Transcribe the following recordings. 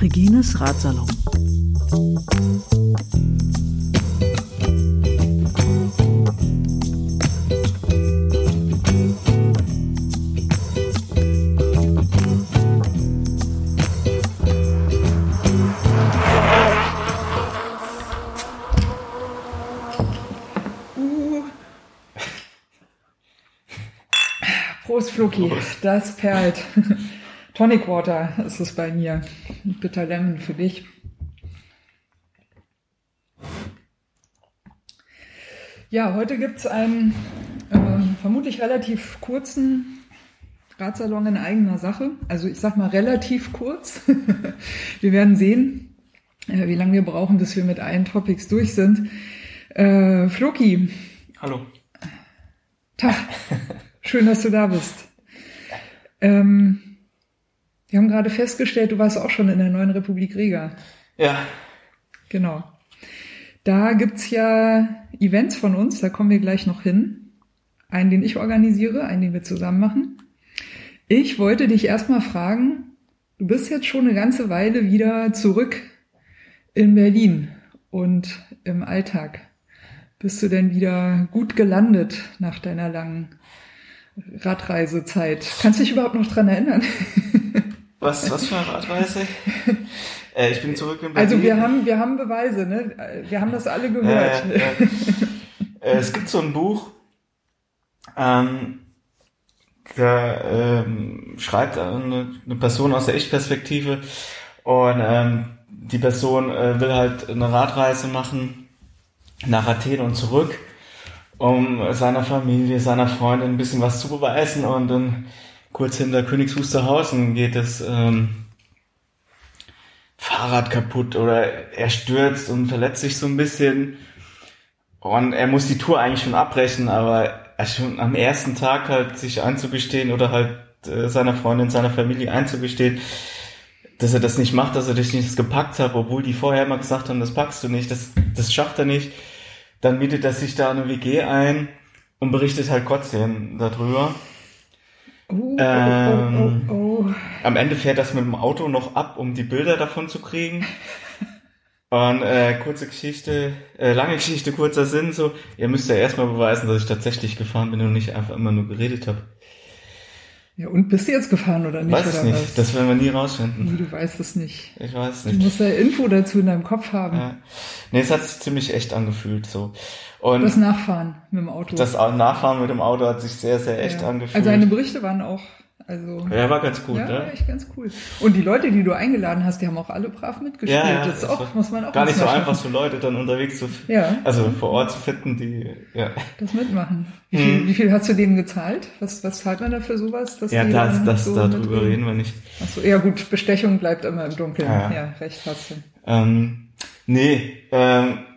Regines Radsalon. Prost, Floki, das perlt. Tonic Water ist es bei mir. Bitter Lemon für dich. Ja, heute gibt es einen vermutlich relativ kurzen Radsalon in eigener Sache. Also ich sag mal relativ kurz. Wir werden sehen, wie lange wir brauchen, bis wir mit allen Topics durch sind. Floki. Hallo. Tag. Schön, dass du da bist. Wir haben gerade festgestellt, du warst auch schon in der Neuen Republik Reger. Ja. Genau. Da gibt's ja Events von uns, da kommen wir gleich noch hin. Einen, den ich organisiere, einen, den wir zusammen machen. Ich wollte dich erstmal fragen, du bist jetzt schon eine ganze Weile wieder zurück in Berlin und im Alltag. Bist du denn wieder gut gelandet nach deiner langen Radreisezeit? Kannst du dich überhaupt noch dran erinnern? Was für eine Radreise? Ich bin zurück in Berlin. Also wir haben Beweise, ne? Wir haben das alle gehört. Ja. Es gibt so ein Buch, da schreibt eine Person aus der Ich-Perspektive und die Person will halt eine Radreise machen nach Athen und zurück, um seiner Familie, seiner Freundin ein bisschen was zu beweisen, und dann kurz hinter Königs Wusterhausen geht das Fahrrad kaputt oder er stürzt und verletzt sich so ein bisschen. Und er muss die Tour eigentlich schon abbrechen, aber schon am ersten Tag halt sich einzugestehen oder halt seiner Freundin, seiner Familie einzugestehen, dass er das nicht macht, dass er das nicht gepackt hat, obwohl die vorher immer gesagt haben, das packst du nicht, das schafft er nicht. Dann mietet er sich da eine WG ein und berichtet halt Gottchen darüber. Am Ende fährt das mit dem Auto noch ab, um die Bilder davon zu kriegen. Und lange Geschichte, kurzer Sinn, so, ihr müsst ja erstmal beweisen, dass ich tatsächlich gefahren bin und nicht einfach immer nur geredet habe. Ja, und bist du jetzt gefahren oder nicht? Weiß ich nicht, was? Das werden wir nie rausfinden. Du weißt es nicht. Ich weiß es nicht. Du musst ja Info dazu in deinem Kopf haben. Ja. Nee, es hat sich ziemlich echt angefühlt, so. Und das Nachfahren mit dem Auto. Das Nachfahren mit dem Auto hat sich sehr, sehr echt angefühlt. Also deine Berichte waren auch, war ganz cool, ja, ne? Ja, echt ganz cool. Und die Leute, die du eingeladen hast, die haben auch alle brav mitgespielt. Ja, das auch, muss man auch gar nicht so einfach, so Leute dann unterwegs zu, vor Ort zu finden, die, das mitmachen. Wie viel hast du denen gezahlt? Was zahlt man da für sowas? Dass darüber reden wir nicht. Ach so, ja gut, Bestechung bleibt immer im Dunkeln. Ja, recht hast du.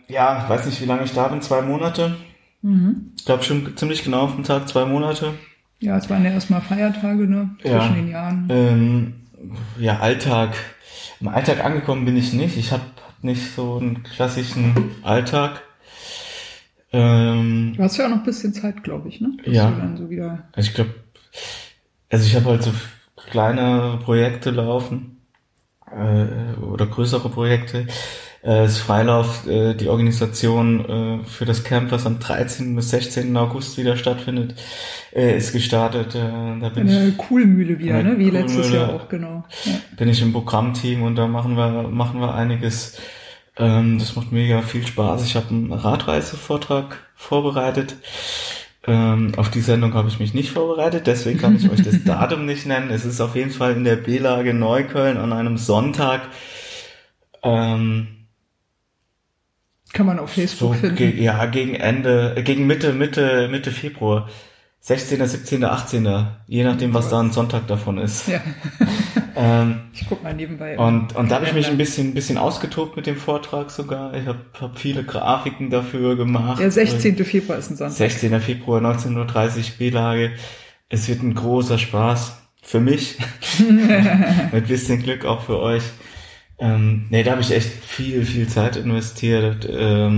Ich weiß nicht, wie lange ich da bin, 2 Monate. Mhm. Ich glaube schon ziemlich genau auf den Tag 2 Monate. Ja, es waren ja erstmal Feiertage, ne? Zwischen den Jahren. Alltag. Im Alltag angekommen bin ich nicht. Ich habe nicht so einen klassischen Alltag. Du hast ja auch noch ein bisschen Zeit, glaube ich, ne? Du dann so wieder... Ich glaube, ich habe halt so kleine Projekte laufen oder größere Projekte. Das Freilauf, die Organisation für das Camp, was am 13. bis 16. August wieder stattfindet, ist gestartet. Da bin ich in der Coolmühle wieder, ne? Wie letztes Jahr auch, genau. Ja. Bin ich im Programmteam und da machen wir einiges. Das macht mega viel Spaß. Ich habe einen Radreisevortrag vorbereitet. Auf die Sendung habe ich mich nicht vorbereitet, deswegen kann ich euch das Datum nicht nennen. Es ist auf jeden Fall in der B-Lage Neukölln an einem Sonntag. Kann man auf Facebook finden. Gegen Mitte Februar. 16., 17., 18., je nachdem, was da ein Sonntag davon ist. Ja. Ich guck mal nebenbei. Und da habe ich mich ein bisschen ausgetobt mit dem Vortrag sogar. Ich habe viele Grafiken dafür gemacht. Der 16. Februar ist ein Sonntag. 16. Februar, 19.30 Uhr, B-Lage. Es wird ein großer Spaß. Für mich. Mit bisschen Glück auch für euch. Da habe ich echt viel, viel Zeit investiert, habe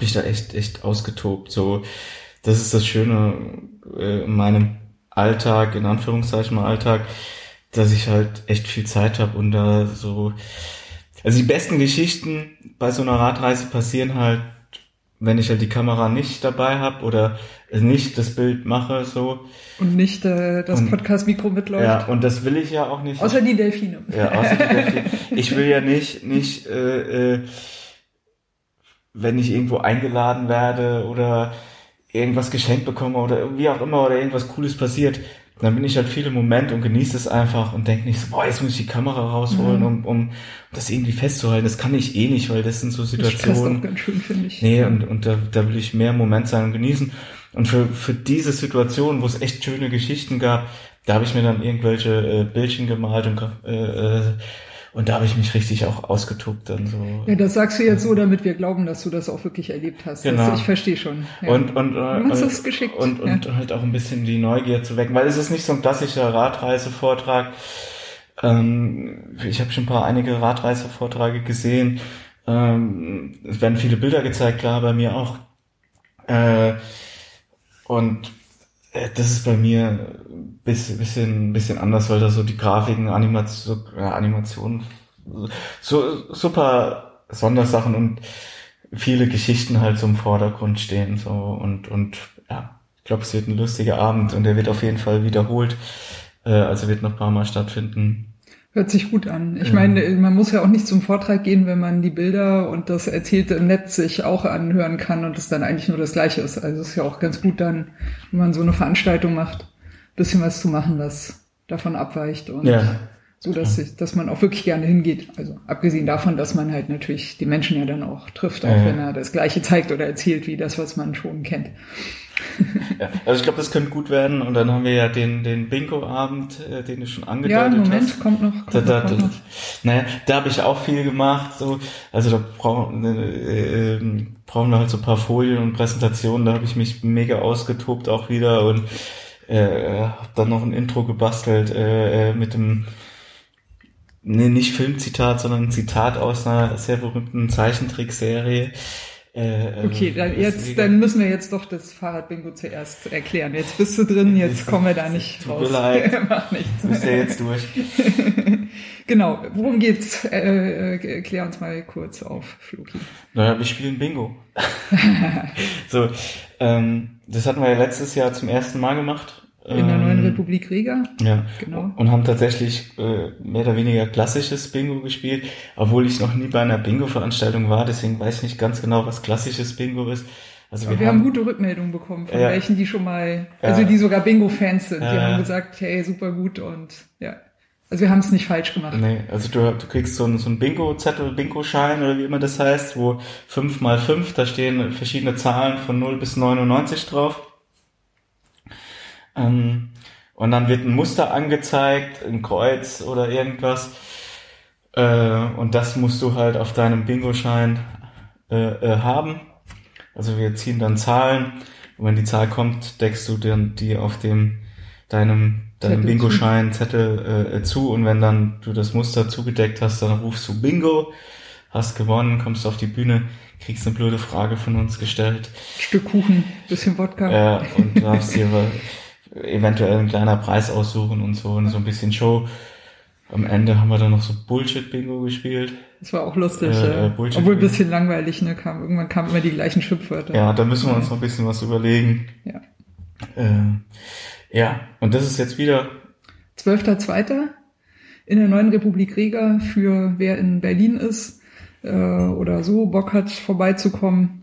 mich da echt ausgetobt, so das ist das Schöne in meinem Alltag, in Anführungszeichen mal Alltag, dass ich halt echt viel Zeit habe und da so, also die besten Geschichten bei so einer Radreise passieren halt, wenn ich halt die Kamera nicht dabei habe oder nicht das Bild mache, so. Und nicht das Podcast-Mikro mitläuft. Ja, und das will ich ja auch nicht. Außer die Delfine. Ja, außer die Delfine. Ich will ja nicht wenn ich irgendwo eingeladen werde oder irgendwas geschenkt bekomme oder wie auch immer oder irgendwas Cooles passiert, dann bin ich halt viel im Moment und genieße es einfach und denke nicht so, boah, jetzt muss ich die Kamera rausholen, um das irgendwie festzuhalten. Das kann ich eh nicht, weil das sind so Situationen. Das ist auch ganz schön, finde ich. Nee, und da will ich mehr im Moment sein und genießen. Und für diese Situation, wo es echt schöne Geschichten gab, da habe ich mir dann irgendwelche Bildchen gemalt und da habe ich mich richtig auch ausgetobt dann so. Ja, das sagst du jetzt so, damit wir glauben, dass du das auch wirklich erlebt hast. Genau. Das, ich verstehe schon. Ja. Und du hast geschickt. Und halt auch ein bisschen die Neugier zu wecken, weil es ist nicht so ein klassischer Radreisevortrag. Ich habe schon einige Radreisevorträge gesehen. Es werden viele Bilder gezeigt, klar, bei mir auch. Und das ist bei mir bisschen anders, weil da so die Grafiken, Animationen, so super Sondersachen und viele Geschichten halt so im Vordergrund stehen, so, und ja, ich glaube, es wird ein lustiger Abend und der wird auf jeden Fall wiederholt, also wird noch ein paar Mal stattfinden. Hört sich gut an. Ich meine, man muss ja auch nicht zum Vortrag gehen, wenn man die Bilder und das Erzählte im Netz sich auch anhören kann und es dann eigentlich nur das Gleiche ist. Also es ist ja auch ganz gut dann, wenn man so eine Veranstaltung macht, ein bisschen was zu machen, was davon abweicht und so, dass man auch wirklich gerne hingeht. Also abgesehen davon, dass man halt natürlich die Menschen ja dann auch trifft, auch wenn er das Gleiche zeigt oder erzählt, wie das, was man schon kennt. Ja, also ich glaube, das könnte gut werden. Und dann haben wir ja den Bingo-Abend, den du schon angedeutet hast. Ja, im Moment hast. Kommt noch. Naja, da habe ich auch viel gemacht. So. Also da brauchen wir halt so ein paar Folien und Präsentationen. Da habe ich mich mega ausgetobt auch wieder und habe dann noch ein Intro gebastelt mit dem, nicht Filmzitat, sondern ein Zitat aus einer sehr berühmten Zeichentrickserie. Okay, dann müssen wir jetzt doch das Fahrradbingo zuerst erklären. Jetzt bist du drin, jetzt kommen wir da nicht raus. Tut mir leid. Mach nichts. Bist ja jetzt durch. Genau, worum geht's? Klär uns mal kurz auf, Floki. Naja, wir spielen Bingo. So, das hatten wir ja letztes Jahr zum ersten Mal gemacht. In der Neuen Republik Reger. Ja, genau. Und haben tatsächlich mehr oder weniger klassisches Bingo gespielt, obwohl ich noch nie bei einer Bingo-Veranstaltung war, deswegen weiß ich nicht ganz genau, was klassisches Bingo ist. Also wir haben gute Rückmeldungen bekommen von welchen, die schon mal, also die sogar Bingo-Fans sind. Die haben gesagt, hey, super gut und ja. Also wir haben es nicht falsch gemacht. Nee, also du kriegst so einen Bingo-Zettel, Bingo-Schein oder wie immer das heißt, wo 5x5, da stehen verschiedene Zahlen von 0 bis 99 drauf. Und dann wird ein Muster angezeigt, ein Kreuz oder irgendwas. Und das musst du halt auf deinem Bingo-Schein haben. Also wir ziehen dann Zahlen. Und wenn die Zahl kommt, deckst du dann die auf deinem Bingo-Schein-Zettel zu. Und wenn dann du das Muster zugedeckt hast, dann rufst du Bingo, hast gewonnen, kommst auf die Bühne, kriegst eine blöde Frage von uns gestellt. Stück Kuchen, bisschen Wodka. Ja, und darfst dir eventuell ein kleiner Preis aussuchen und so ein bisschen Show. Am Ende haben wir dann noch so Bullshit-Bingo gespielt. Das war auch lustig, obwohl ein bisschen langweilig, ne? Irgendwann kamen immer die gleichen Schimpfwörter. Ja, da müssen wir uns noch ein bisschen was überlegen. Ja. Ja, und das ist jetzt wieder 12.02. in der Neuen Republik Reger für wer in Berlin ist oder so Bock hat, vorbeizukommen.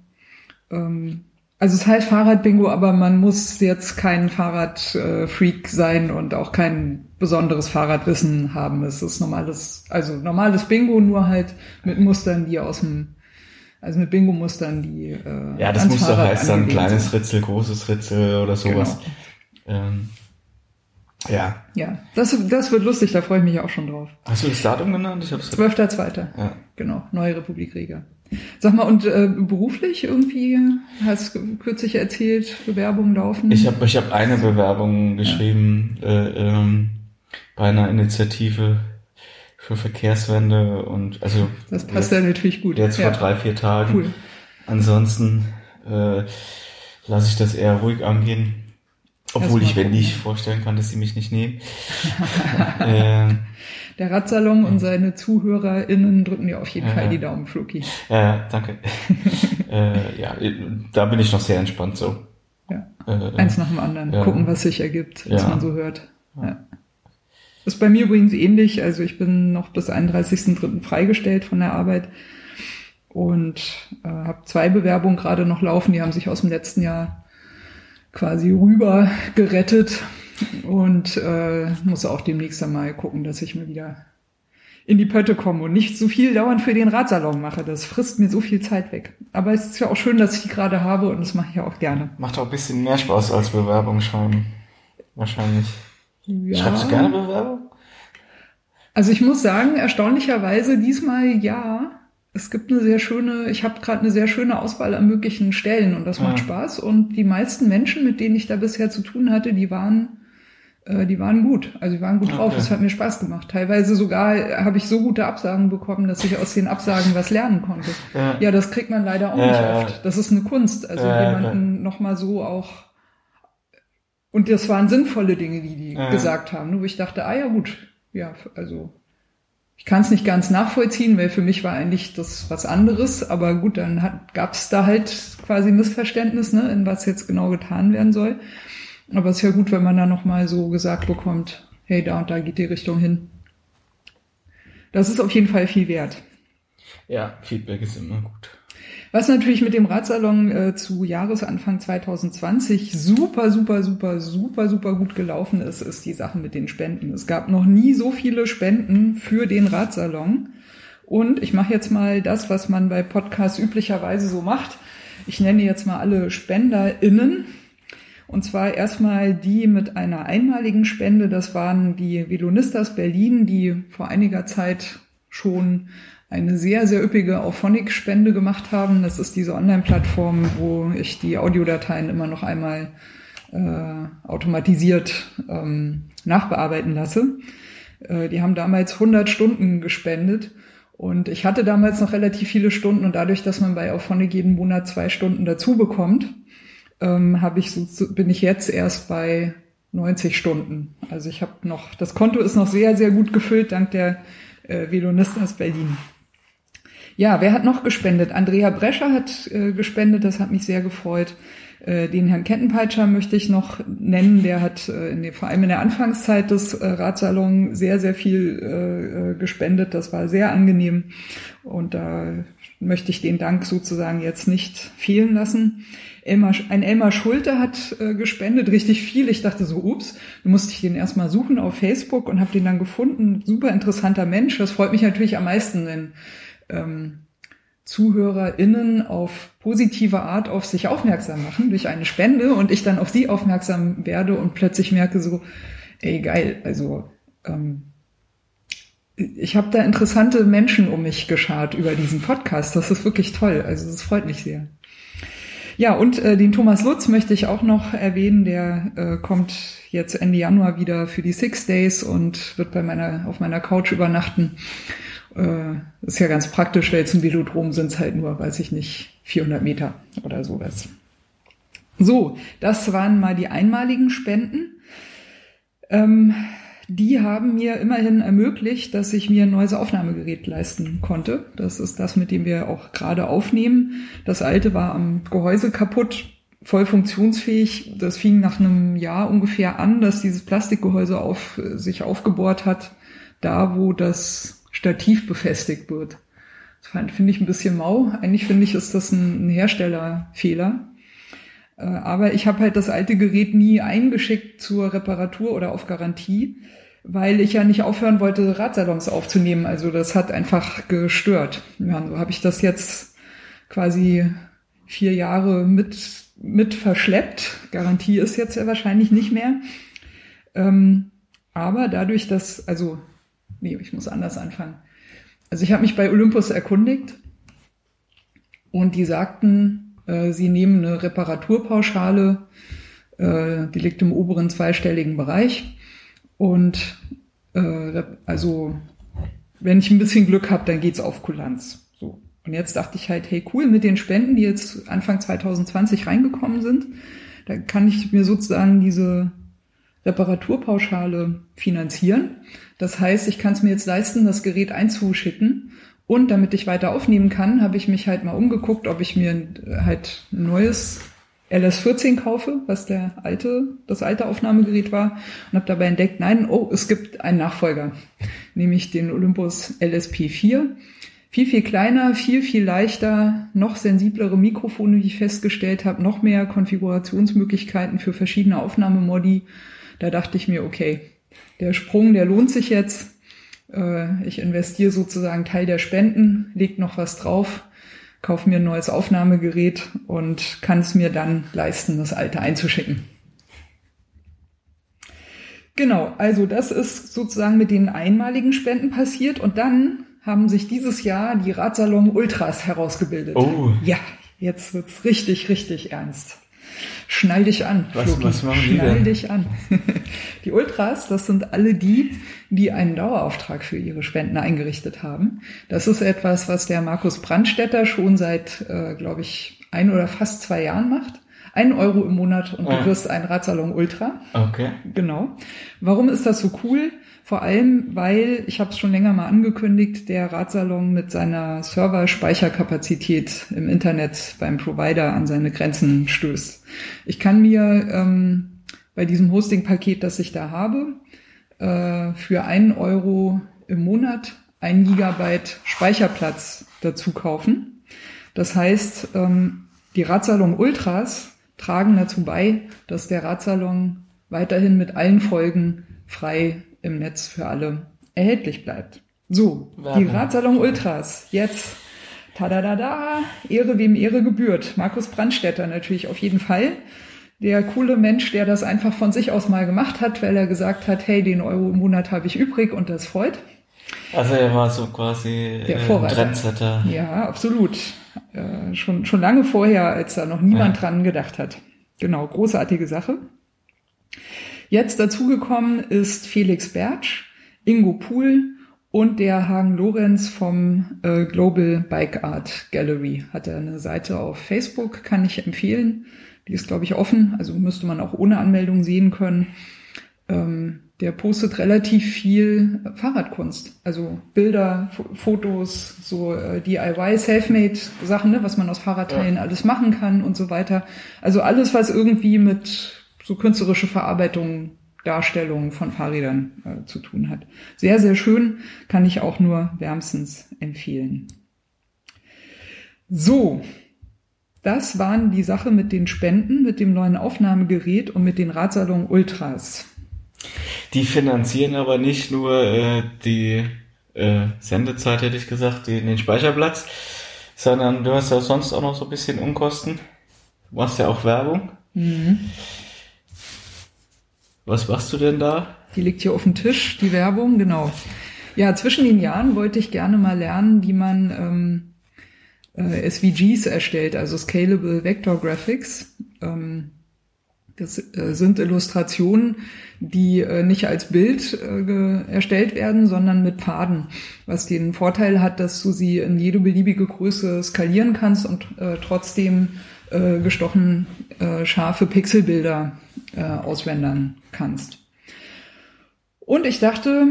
Also es heißt Fahrradbingo, aber man muss jetzt kein Fahrradfreak sein und auch kein besonderes Fahrradwissen haben. Es ist normales Bingo, nur halt mit Mustern, die mit Bingo-Mustern, die ja, das Muster heißt dann kleines Ritzel, großes Ritzel oder sowas. Genau. Ja, das wird lustig, da freue ich mich auch schon drauf. Hast du das Datum genannt? 12.02. Ja. Genau, Neue Republik Reger. Sag mal, und beruflich irgendwie, hast du kürzlich erzählt, Bewerbungen laufen? Ich hab eine Bewerbung geschrieben bei einer Initiative für Verkehrswende und also das passt jetzt, ja natürlich gut. Jetzt vor 3-4 Tagen. Cool. Ansonsten lasse ich das eher ruhig angehen. Obwohl ich mir nicht vorstellen kann, dass sie mich nicht nehmen. Der Radsalon und seine ZuhörerInnen drücken dir auf jeden Fall die Daumen, Fluki. Ja, danke. Ja, da bin ich noch sehr entspannt so. Ja. Eins nach dem anderen. Ja. Gucken, was sich ergibt, was man so hört. Ja. Ist bei mir übrigens ähnlich. Also ich bin noch bis 31.03. freigestellt von der Arbeit und habe 2 Bewerbungen gerade noch laufen. Die haben sich aus dem letzten Jahr quasi rüber gerettet und muss auch demnächst einmal gucken, dass ich mal wieder in die Pötte komme und nicht so viel dauernd für den Radsalon mache. Das frisst mir so viel Zeit weg. Aber es ist ja auch schön, dass ich die gerade habe und das mache ich ja auch gerne. Macht auch ein bisschen mehr Spaß als Bewerbung schreiben. Wahrscheinlich. Ja. Schreibst du gerne Bewerbung? Also ich muss sagen, erstaunlicherweise diesmal ja. Es gibt ich habe gerade eine sehr schöne Auswahl an möglichen Stellen und das macht Spaß. Und die meisten Menschen, mit denen ich da bisher zu tun hatte, die waren gut. Also die waren gut drauf. Es hat mir Spaß gemacht. Teilweise sogar habe ich so gute Absagen bekommen, dass ich aus den Absagen was lernen konnte. Ja, das kriegt man leider auch nicht oft. Das ist eine Kunst. Also jemanden nochmal so auch. Und das waren sinnvolle Dinge, die gesagt haben. Nur ich dachte, ah ja gut, ja, also. Ich kann es nicht ganz nachvollziehen, weil für mich war eigentlich das was anderes. Aber gut, dann gab es da halt quasi Missverständnis, ne, in was jetzt genau getan werden soll. Aber es ist ja gut, wenn man da nochmal so gesagt bekommt, hey, da und da geht die Richtung hin. Das ist auf jeden Fall viel wert. Ja, Feedback ist immer gut. Was natürlich mit dem Radsalon zu Jahresanfang 2020 super gut gelaufen ist, ist die Sache mit den Spenden. Es gab noch nie so viele Spenden für den Radsalon. Und ich mache jetzt mal das, was man bei Podcasts üblicherweise so macht. Ich nenne jetzt mal alle SpenderInnen. Und zwar erstmal die mit einer einmaligen Spende. Das waren die Velonistas Berlin, die vor einiger Zeit schon eine sehr, sehr üppige Auphonic-Spende gemacht haben. Das ist diese Online-Plattform, wo ich die Audiodateien immer noch einmal automatisiert nachbearbeiten lasse. Die haben damals 100 Stunden gespendet und ich hatte damals noch relativ viele Stunden und dadurch, dass man bei Auphonic jeden Monat 2 Stunden dazu bekommt, bin ich jetzt erst bei 90 Stunden. Also ich habe noch, das Konto ist noch sehr, sehr gut gefüllt dank der Velonistas Berlin. Ja, wer hat noch gespendet? Andrea Brescher hat gespendet, das hat mich sehr gefreut. Den Herrn Kettenpeitscher möchte ich noch nennen, der hat vor allem in der Anfangszeit des Radsalons sehr, sehr viel gespendet, das war sehr angenehm und da möchte ich den Dank sozusagen jetzt nicht fehlen lassen. Elmar Schulte hat gespendet, richtig viel. Ich dachte so, ups, dann musste ich den erstmal suchen auf Facebook und habe den dann gefunden. Super interessanter Mensch, das freut mich natürlich am meisten, wenn ZuhörerInnen auf positive Art auf sich aufmerksam machen durch eine Spende und ich dann auf sie aufmerksam werde und plötzlich merke so, ey geil, also ich habe da interessante Menschen um mich geschart über diesen Podcast, das ist wirklich toll, also das freut mich sehr. Ja, und den Thomas Lutz möchte ich auch noch erwähnen, der kommt jetzt Ende Januar wieder für die 6 Days und wird auf meiner Couch übernachten. Ist ja ganz praktisch, weil zum Velodrom sind es halt nur, weiß ich nicht, 400 Meter oder sowas. So, das waren mal die einmaligen Spenden. Die haben mir immerhin ermöglicht, dass ich mir ein neues Aufnahmegerät leisten konnte. Das ist das, mit dem wir auch gerade aufnehmen. Das alte war am Gehäuse kaputt, voll funktionsfähig. Das fing nach einem Jahr ungefähr an, dass dieses Plastikgehäuse sich aufgebohrt hat, da wo das Stativ befestigt wird. Das finde ich ein bisschen mau. Eigentlich finde ich, ist das ein Herstellerfehler. Aber ich habe halt das alte Gerät nie eingeschickt zur Reparatur oder auf Garantie, weil ich ja nicht aufhören wollte, Radsalons aufzunehmen. Also das hat einfach gestört. Ja, so habe ich das jetzt quasi 4 Jahre mit verschleppt. Garantie ist jetzt ja wahrscheinlich nicht mehr. Aber dadurch, dass, also, nee, ich muss anders anfangen. Also ich habe mich bei Olympus erkundigt und die sagten, sie nehmen eine Reparaturpauschale, die liegt im oberen zweistelligen Bereich. Und also wenn ich ein bisschen Glück habe, dann geht's auf Kulanz. So. Und jetzt dachte ich halt, hey cool, mit den Spenden, die jetzt Anfang 2020 reingekommen sind, da kann ich mir sozusagen diese Reparaturpauschale finanzieren. Das heißt, ich kann es mir jetzt leisten, das Gerät einzuschicken. Und damit ich weiter aufnehmen kann, habe ich mich halt mal umgeguckt, ob ich mir halt ein neues LS14 kaufe, was das alte Aufnahmegerät war, und habe dabei entdeckt, es gibt einen Nachfolger, nämlich den Olympus LS-P4. Viel, viel kleiner, viel, viel leichter, noch sensiblere Mikrofone, wie ich festgestellt habe, noch mehr Konfigurationsmöglichkeiten für verschiedene Aufnahmemodi. Da dachte ich mir, okay, der Sprung, der lohnt sich jetzt. Ich investiere sozusagen Teil der Spenden, lege noch was drauf, kaufe mir ein neues Aufnahmegerät und kann es mir dann leisten, das alte einzuschicken. Genau, also das ist sozusagen mit den einmaligen Spenden passiert. Und dann haben sich dieses Jahr die Radsalon Ultras herausgebildet. Oh. Ja, jetzt wird's richtig, richtig ernst. Schnall dich an, Floki. Was machen die denn? Schnall dich an. Die Ultras, das sind alle die, die einen Dauerauftrag für ihre Spenden eingerichtet haben. Das ist etwas, was der Markus Brandstätter schon seit, glaube ich, 1 oder fast 2 Jahren macht. 1 Euro im Monat und du wirst ein Radsalon Ultra. Okay. Genau. Warum ist das so cool? Vor allem, weil, ich habe es schon länger mal angekündigt, der Radsalon mit seiner Server-Speicherkapazität im Internet beim Provider an seine Grenzen stößt. Ich kann mir bei diesem Hosting-Paket, das ich da habe, für 1 Euro im Monat 1 Gigabyte Speicherplatz dazu kaufen. Das heißt, die Radsalon Ultras tragen dazu bei, dass der Radsalon weiterhin mit allen Folgen frei im Netz für alle erhältlich bleibt. So, die Radsalon Ultras, jetzt, tadadada, Ehre wem Ehre gebührt. Markus Brandstätter natürlich auf jeden Fall. Der coole Mensch, der das einfach von sich aus mal gemacht hat, weil er gesagt hat, hey, den Euro im Monat habe ich übrig und das freut. Also er war so quasi der Trendsetter. Ja, absolut. Schon lange vorher, als da noch niemand dran gedacht hat. Genau, großartige Sache. Jetzt dazugekommen ist Felix Bertsch, Ingo Puhl und der Hagen Lorenz vom Global Bike Art Gallery. Hat er eine Seite auf Facebook, kann ich empfehlen. Die ist, glaube ich, offen, also müsste man auch ohne Anmeldung sehen können. Der postet relativ viel Fahrradkunst, also Bilder, Fotos, so DIY, Selfmade-Sachen, ne, was man aus Fahrradteilen alles machen kann und so weiter. Also alles, was irgendwie mit so künstlerische Verarbeitung, Darstellung von Fahrrädern zu tun hat. Sehr, sehr schön, kann ich auch nur wärmstens empfehlen. So, das waren die Sache mit den Spenden, mit dem neuen Aufnahmegerät und mit den Radsalon Ultras. Die finanzieren aber nicht nur die Sendezeit, hätte ich gesagt, den Speicherplatz, sondern du hast ja sonst auch noch so ein bisschen Unkosten. Du machst ja auch Werbung. Mhm. Was machst du denn da? Die liegt hier auf dem Tisch, die Werbung, genau. Ja, zwischen den Jahren wollte ich gerne mal lernen, wie man SVGs erstellt, also Scalable Vector Graphics. Das sind Illustrationen, die nicht als Bild erstellt werden, sondern mit Pfaden. Was den Vorteil hat, dass du sie in jede beliebige Größe skalieren kannst und trotzdem gestochen scharfe Pixelbilder auswändern kannst. Und ich dachte,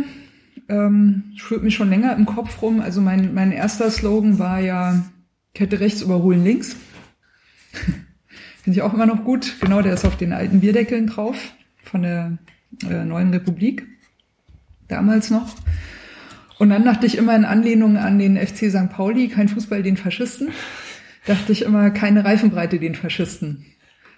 schwirrt mir schon länger im Kopf rum, also mein erster Slogan war ja, Kette rechts überholen links. Finde ich auch immer noch gut. Genau, der ist auf den alten Bierdeckeln drauf von der Neuen Republik. Damals noch. Und dann dachte ich immer in Anlehnung an den FC St. Pauli, kein Fußball den Faschisten, dachte ich immer, keine Reifenbreite den Faschisten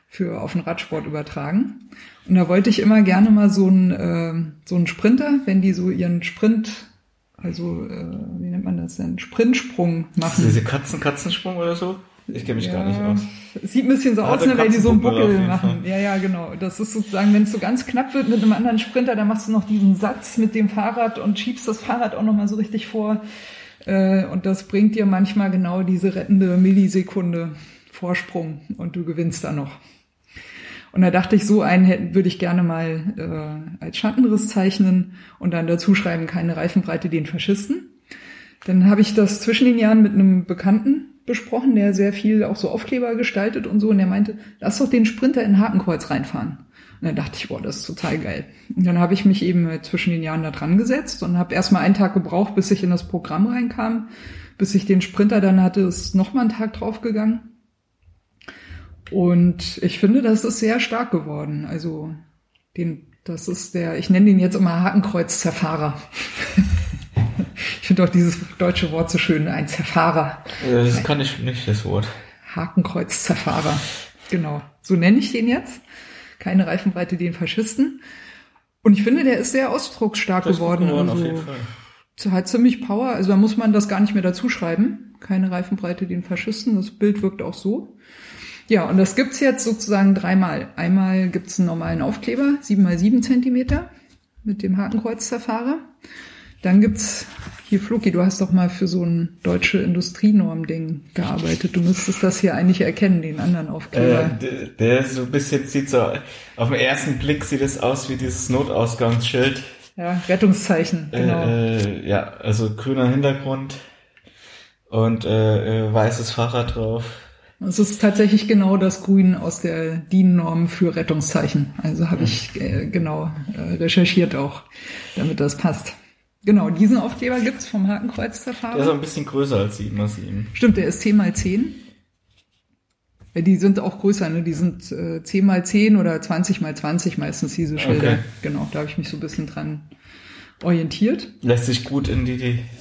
für auf den Radsport übertragen. Und da wollte ich immer gerne mal so einen Sprinter, wenn die so ihren Sprint, also wie nennt man das denn, Sprintsprung machen. Diese Katzensprung oder so? Ich kenne mich gar nicht aus. Es sieht ein bisschen so aus, ne, wenn die so einen Buckel machen. Ja, genau. Das ist sozusagen, wenn es so ganz knapp wird mit einem anderen Sprinter, dann machst du noch diesen Satz mit dem Fahrrad und schiebst das Fahrrad auch nochmal so richtig vor. Und das bringt dir manchmal genau diese rettende Millisekunde Vorsprung und du gewinnst da noch. Und da dachte ich, so einen würde ich gerne mal als Schattenriss zeichnen und dann dazu schreiben, keine Reifenbreite den Faschisten. Dann habe ich das zwischen den Jahren mit einem Bekannten besprochen, der sehr viel auch so Aufkleber gestaltet und so. Und der meinte, lass doch den Sprinter in Hakenkreuz reinfahren. Und dann dachte ich, boah, das ist total geil. Und dann habe ich mich eben zwischen den Jahren da dran gesetzt und habe erstmal einen Tag gebraucht, bis ich in das Programm reinkam. Bis ich den Sprinter dann hatte, ist nochmal ein Tag draufgegangen. Und ich finde, das ist sehr stark geworden. Also das ist der, ich nenne den jetzt immer Hakenkreuz-Zerfahrer. Ich finde auch dieses deutsche Wort so schön, ein Zerfahrer. Das kann ich nicht, das Wort. Hakenkreuz-Zerfahrer, genau. So nenne ich den jetzt. Keine Reifenbreite, den Faschisten. Und ich finde, der ist sehr ausdrucksstark geworden. Auf jeden Fall. Hat ziemlich Power, also da muss man das gar nicht mehr dazu schreiben. Keine Reifenbreite, den Faschisten. Das Bild wirkt auch so. Ja, und das gibt's jetzt sozusagen dreimal. Einmal gibt's einen normalen Aufkleber, 7x7 cm mit dem Hakenkreuz-Zerfahrer. Dann gibt's hier, Floki, du hast doch mal für so ein deutsche Industrienorm-Ding gearbeitet. Du müsstest das hier eigentlich erkennen, den anderen Aufkleber. Der ist so ein bisschen, sieht so, auf den ersten Blick sieht es aus wie dieses Notausgangsschild. Ja, Rettungszeichen, genau. Ja, also grüner Hintergrund und weißes Fahrrad drauf. Es ist tatsächlich genau das Grün aus der DIN-Norm für Rettungszeichen. Also habe ich recherchiert auch, damit das passt. Genau, diesen Aufkleber gibt's vom Hakenkreuz-Zerfahrer. Der ist auch ein bisschen größer als 7x7. Stimmt, der ist 10x10. Ja, die sind auch größer, ne? Die sind 10x10 oder 20x20 meistens, diese Schilder. Okay. Genau, da habe ich mich so ein bisschen dran orientiert. Lässt sich gut in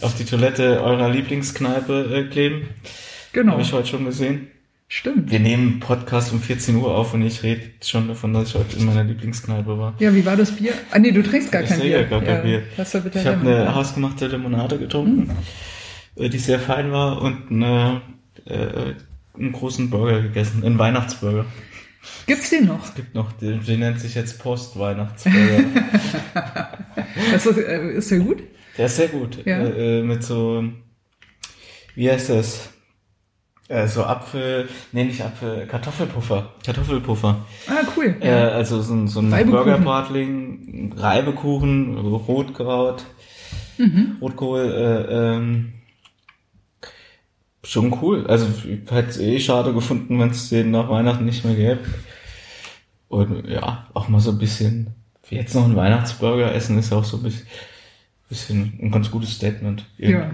auf die Toilette eurer Lieblingskneipe kleben. Genau. Habe ich heute schon gesehen. Stimmt. Wir nehmen Podcast um 14 Uhr auf und ich rede schon davon, dass ich heute in meiner Lieblingskneipe war. Ja, wie war das Bier? Ah nee, du trinkst gar kein Bier. Ich habe eine hausgemachte Limonade getrunken, die sehr fein war, und einen großen Burger gegessen, einen Weihnachtsburger. Gibt's den noch? Es gibt noch, den nennt sich jetzt Post-Weihnachtsburger. Ist der gut? Der ist sehr gut. Ja. Mit so, wie heißt das? So Kartoffelpuffer. Ah, cool. Also so ein Burgerbratling, Reibekuchen, Rotkraut, Rotkohl, schon cool. Also ich hätte es schade gefunden, wenn es den nach Weihnachten nicht mehr gäbe. Und ja, auch mal so ein bisschen, wie jetzt noch ein Weihnachtsburger essen, ist auch so ein bisschen ein ganz gutes Statement. Irgendwie. Ja,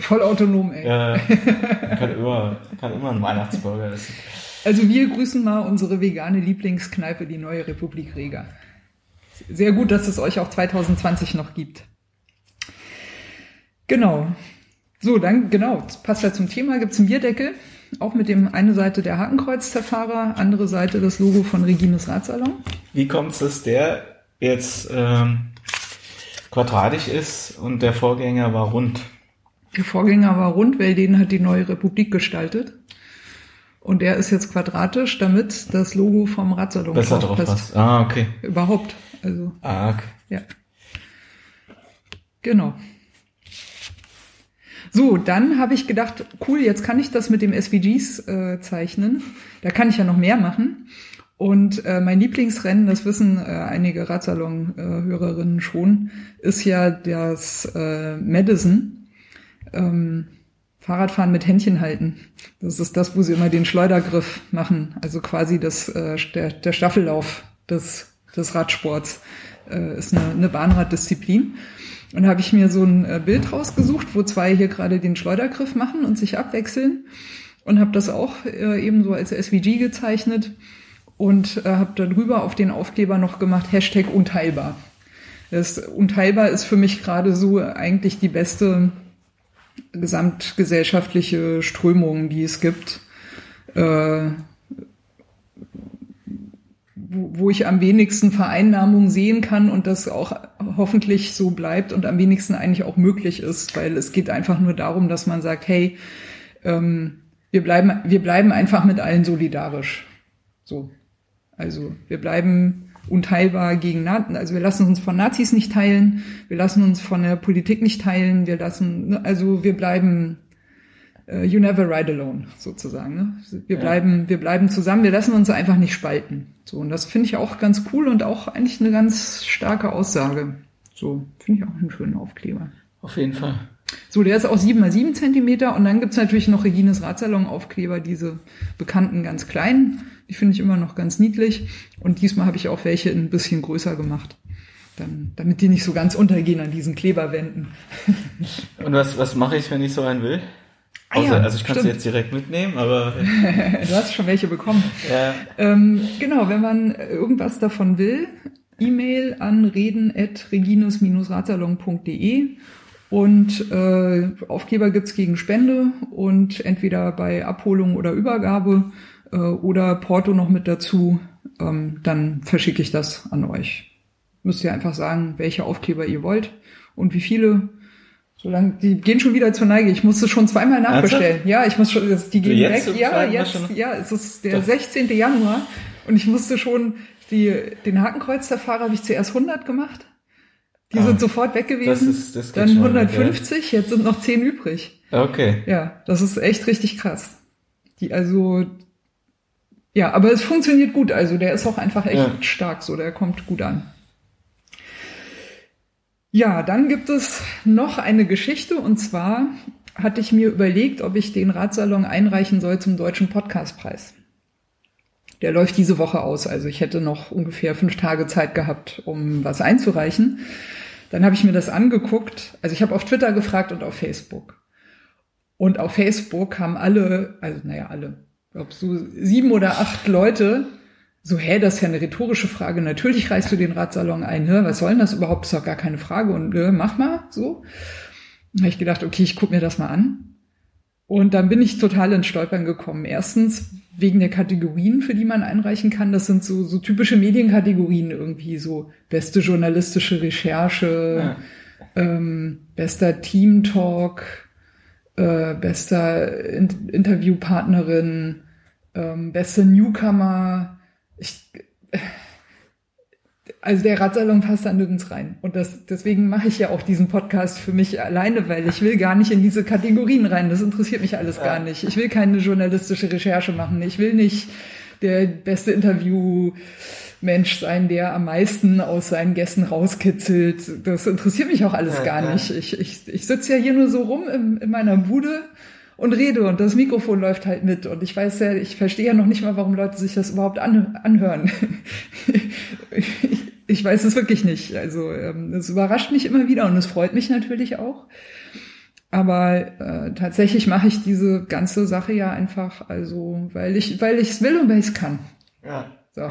voll autonom, ey. Ja, man kann immer einen Weihnachtsburger essen. Also wir grüßen mal unsere vegane Lieblingskneipe, die Neue Republik Reger. Sehr gut, dass es euch auch 2020 noch gibt. Genau. So, dann, genau, passt ja zum Thema, gibt's einen Bierdeckel. Auch mit dem eine Seite der Hakenkreuz-Zerfahrer, andere Seite das Logo von Regines Radsalon. Wie kommt's, dass der jetzt quadratisch ist und der Vorgänger war rund? Der Vorgänger war rund, weil den hat die Neue Republik gestaltet. Und der ist jetzt quadratisch, damit das Logo vom Radsalon besser drauf passt. Ah, okay. Überhaupt. Also. Ah, okay. Ja. Genau. So, dann habe ich gedacht, cool, jetzt kann ich das mit dem SVGs zeichnen. Da kann ich ja noch mehr machen. Und mein Lieblingsrennen, das wissen einige Radsalon-Hörerinnen schon, ist ja das Madison. Fahrradfahren mit Händchen halten. Das ist das, wo sie immer den Schleudergriff machen. Also quasi der Staffellauf des Radsports ist eine Bahnraddisziplin. Und da habe ich mir so ein Bild rausgesucht, wo zwei hier gerade den Schleudergriff machen und sich abwechseln. Und habe das auch eben so als SVG gezeichnet. Und habe darüber auf den Aufkleber noch gemacht, #unteilbar. Das Unteilbar ist für mich gerade so eigentlich die beste gesamtgesellschaftliche Strömung, die es gibt, wo ich am wenigsten Vereinnahmung sehen kann und das auch hoffentlich so bleibt und am wenigsten eigentlich auch möglich ist, weil es geht einfach nur darum, dass man sagt, hey, wir bleiben einfach mit allen solidarisch. So. Also wir bleiben unteilbar gegen Nazis, also wir lassen uns von Nazis nicht teilen, wir lassen uns von der Politik nicht teilen, wir bleiben you never ride alone sozusagen. Ne? Wir bleiben zusammen, wir lassen uns einfach nicht spalten. So, und das finde ich auch ganz cool und auch eigentlich eine ganz starke Aussage. So, finde ich auch einen schönen Aufkleber. Auf jeden Fall. So, der ist auch 7x7 Zentimeter und dann gibt's natürlich noch Regines Radsalon Aufkleber, diese bekannten ganz kleinen. Die finde ich immer noch ganz niedlich und diesmal habe ich auch welche ein bisschen größer gemacht, dann, damit die nicht so ganz untergehen an diesen Kleberwänden. Und was mache ich, wenn ich so einen will? Außer, ja, also ich kann sie jetzt direkt mitnehmen, aber... Du hast schon welche bekommen. Ja. Genau, wenn man irgendwas davon will, E-Mail an reden@regines-radsalon.de. Und Aufkleber gibt's gegen Spende und entweder bei Abholung oder Übergabe oder Porto noch mit dazu, dann verschicke ich das an euch. Müsst ihr einfach sagen, welche Aufkleber ihr wollt und wie viele. Solange die gehen schon wieder zur Neige. Ich musste schon zweimal nachbestellen. Ja, ich muss schon, die gehen weg. Ja, jetzt, es ist der 16. Januar und ich musste schon den Hakenkreuzerfahrer habe ich zuerst 100 gemacht. Die sind sofort weg gewesen, das dann 150, jetzt sind noch 10 übrig. Okay. Ja, das ist echt richtig krass. Aber es funktioniert gut, also der ist auch einfach echt stark so, der kommt gut an. Ja, dann gibt es noch eine Geschichte und zwar hatte ich mir überlegt, ob ich den Radsalon einreichen soll zum Deutschen Podcastpreis. Der läuft diese Woche aus, also ich hätte noch ungefähr 5 Tage Zeit gehabt, um was einzureichen. Dann habe ich mir das angeguckt, also ich habe auf Twitter gefragt und auf Facebook. Und auf Facebook haben alle, 7 oder 8 Leute, so, das ist ja eine rhetorische Frage, natürlich reichst du den Radsalon ein, was soll denn das überhaupt, ist doch gar keine Frage und mach mal, so. Dann habe ich gedacht, okay, ich gucke mir das mal an. Und dann bin ich total ins Stolpern gekommen. Erstens, wegen der Kategorien, für die man einreichen kann. Das sind so typische Medienkategorien irgendwie, so beste journalistische Recherche, bester Teamtalk, bester Interviewpartnerin, beste Newcomer. Also der Radsalon passt da nirgends rein. Und deswegen mache ich ja auch diesen Podcast für mich alleine, weil ich will gar nicht in diese Kategorien rein. Das interessiert mich alles gar nicht. Ich will keine journalistische Recherche machen. Ich will nicht der beste Interviewmensch sein, der am meisten aus seinen Gästen rauskitzelt. Das interessiert mich auch alles gar nicht. Ich sitze ja hier nur so rum in meiner Bude und rede und das Mikrofon läuft halt mit. Und ich verstehe ja noch nicht mal, warum Leute sich das überhaupt anhören. Ich weiß es wirklich nicht. Also es überrascht mich immer wieder und es freut mich natürlich auch. Aber tatsächlich mache ich diese ganze Sache ja einfach, also weil ich es will und weil ich es kann. Ja. So.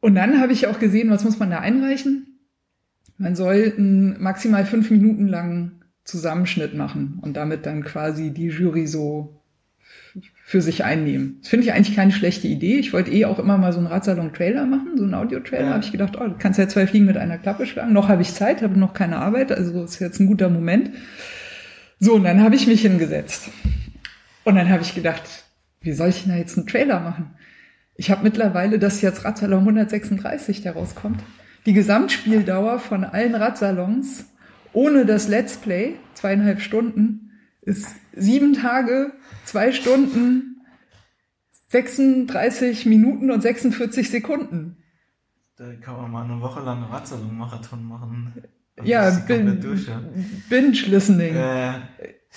Und dann habe ich auch gesehen, was muss man da einreichen? Man soll maximal 5 Minuten langen Zusammenschnitt machen und damit dann quasi die Jury so für sich einnehmen. Das finde ich eigentlich keine schlechte Idee. Ich wollte auch immer mal so einen Radsalon-Trailer machen, so einen Audio-Trailer. Ja. Habe ich gedacht, du kannst ja 2 Fliegen mit einer Klappe schlagen. Noch habe ich Zeit, habe noch keine Arbeit, also ist jetzt ein guter Moment. So, und dann habe ich mich hingesetzt. Und dann habe ich gedacht, wie soll ich denn da jetzt einen Trailer machen? Ich habe mittlerweile, das ist jetzt Radsalon 136, der rauskommt, die Gesamtspieldauer von allen Radsalons ohne das Let's Play, 2,5 Stunden, ist 7 Tage, 2 Stunden, 36 Minuten und 46 Sekunden. Da kann man mal eine Woche lang Radsalon-Marathon machen. Ja, Binge-Listening.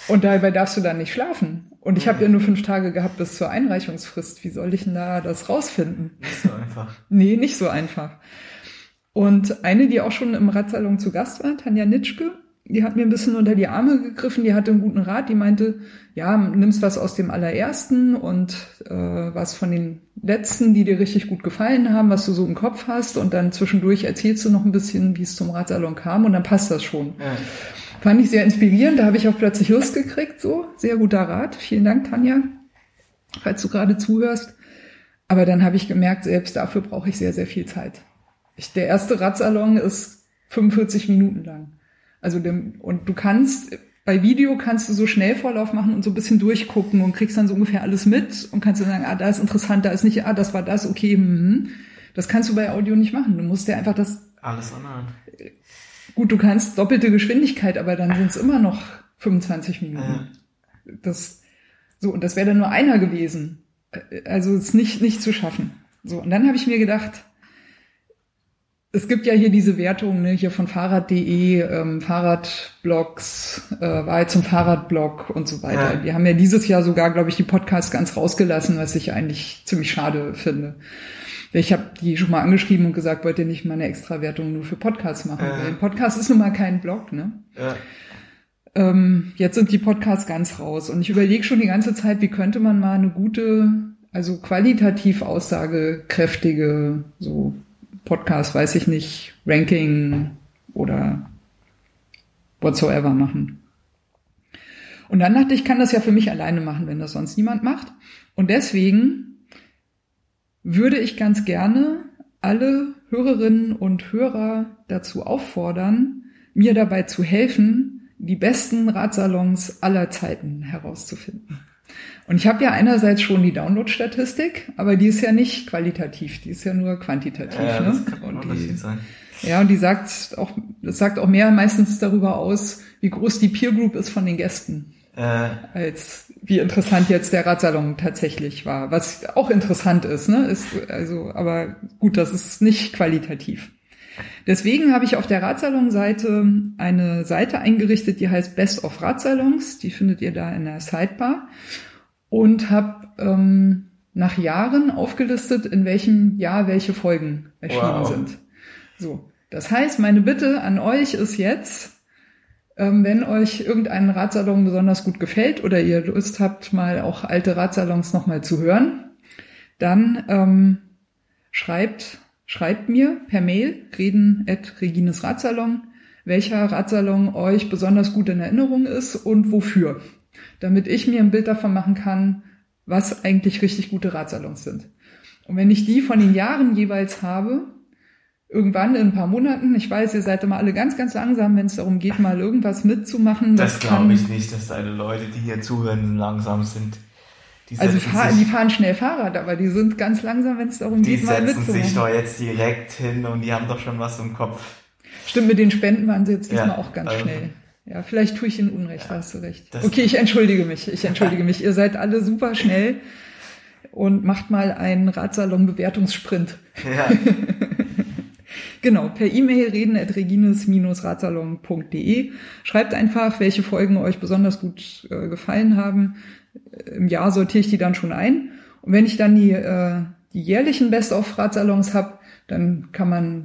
Und dabei darfst du dann nicht schlafen. Und ich habe ja nur 5 Tage gehabt bis zur Einreichungsfrist. Wie soll ich denn da das rausfinden? Nicht so einfach. Nee, nicht so einfach. Und eine, die auch schon im Radsalon zu Gast war, Tanja Nitschke, die hat mir ein bisschen unter die Arme gegriffen, die hatte einen guten Rat, die meinte, ja, nimmst was aus dem allerersten und was von den letzten, die dir richtig gut gefallen haben, was du so im Kopf hast und dann zwischendurch erzählst du noch ein bisschen, wie es zum Radsalon kam und dann passt das schon. Ja. Fand ich sehr inspirierend, da habe ich auch plötzlich Lust gekriegt, so, sehr guter Rat, vielen Dank Tanja, falls du gerade zuhörst. Aber dann habe ich gemerkt, selbst dafür brauche ich sehr, sehr viel Zeit. Der erste Radsalon ist 45 Minuten lang. Also, und du kannst, bei Video kannst du so Schnellvorlauf machen und so ein bisschen durchgucken und kriegst dann so ungefähr alles mit und kannst dann sagen, da ist interessant, da ist nicht, das war das, okay, Das kannst du bei Audio nicht machen. Du musst ja einfach das... Alles anhören. Gut, du kannst doppelte Geschwindigkeit, aber dann sind es immer noch 25 Minuten. Und das wäre dann nur einer gewesen. Also, es ist nicht zu schaffen. So, und dann habe ich mir gedacht, Es gibt ja hier diese Wertung, ne, hier von fahrrad.de, Fahrradblogs, Wahl zum Fahrradblog und so weiter. Ja. Die haben ja dieses Jahr sogar, glaube ich, die Podcasts ganz rausgelassen, was ich eigentlich ziemlich schade finde. Ich habe die schon mal angeschrieben und gesagt, wollt ihr nicht mal eine Extrawertung nur für Podcasts machen? Ja. Weil ein Podcast ist nun mal kein Blog, ne? Ja. Jetzt sind die Podcasts ganz raus. Und ich überlege schon die ganze Zeit, wie könnte man mal eine gute, also qualitativ aussagekräftige, so Podcast, weiß ich nicht, Ranking oder whatsoever machen. Und dann dachte ich, ich kann das ja für mich alleine machen, wenn das sonst niemand macht. Und deswegen würde ich ganz gerne alle Hörerinnen und Hörer dazu auffordern, mir dabei zu helfen, die besten Radsalons aller Zeiten herauszufinden. Und ich habe ja einerseits schon die Download-Statistik, aber die ist ja nicht qualitativ, die ist ja nur quantitativ. Ja, ne? Das kann und die, sein. Ja, und die sagt auch, das sagt auch mehr meistens darüber aus, wie groß die Peer-Group ist von den Gästen, als wie interessant jetzt der Radsalon tatsächlich war. Was auch interessant ist, ne? Ist also, aber gut, das ist nicht qualitativ. Deswegen habe ich auf der Radsalon-Seite eine Seite eingerichtet, die heißt Best of Radsalons. Die findet ihr da in der Sidebar. Und habe nach Jahren aufgelistet, in welchem Jahr welche Folgen erschienen sind. So, das heißt, meine Bitte an euch ist jetzt, wenn euch irgendein Radsalon besonders gut gefällt oder ihr Lust habt, mal auch alte Radsalons nochmal zu hören, dann schreibt mir per Mail reden@reginesradsalon, welcher Radsalon euch besonders gut in Erinnerung ist und wofür, damit ich mir ein Bild davon machen kann, was eigentlich richtig gute Radsalons sind. Und wenn ich die von den Jahren jeweils habe, irgendwann in ein paar Monaten, ich weiß, ihr seid immer alle ganz, ganz langsam, wenn es darum geht, mal irgendwas mitzumachen. Das glaube ich nicht, dass alle Leute, die hier zuhören, langsam sind. Die fahren schnell Fahrrad, aber die sind ganz langsam, wenn es darum geht, mal mitzumachen. Die setzen sich doch jetzt direkt hin und die haben doch schon was im Kopf. Stimmt, mit den Spenden waren sie jetzt diesmal auch ganz schnell. Ja, vielleicht tue ich Ihnen Unrecht, da hast du recht. Okay, ich entschuldige mich. Ihr seid alle super schnell und macht mal einen Radsalon-Bewertungssprint. Ja. Genau, per E-Mail reden@regines-radsalon.de. Schreibt einfach, welche Folgen euch besonders gut gefallen haben. Im Jahr sortiere ich die dann schon ein. Und wenn ich dann die jährlichen Best-of-Radsalons habe, dann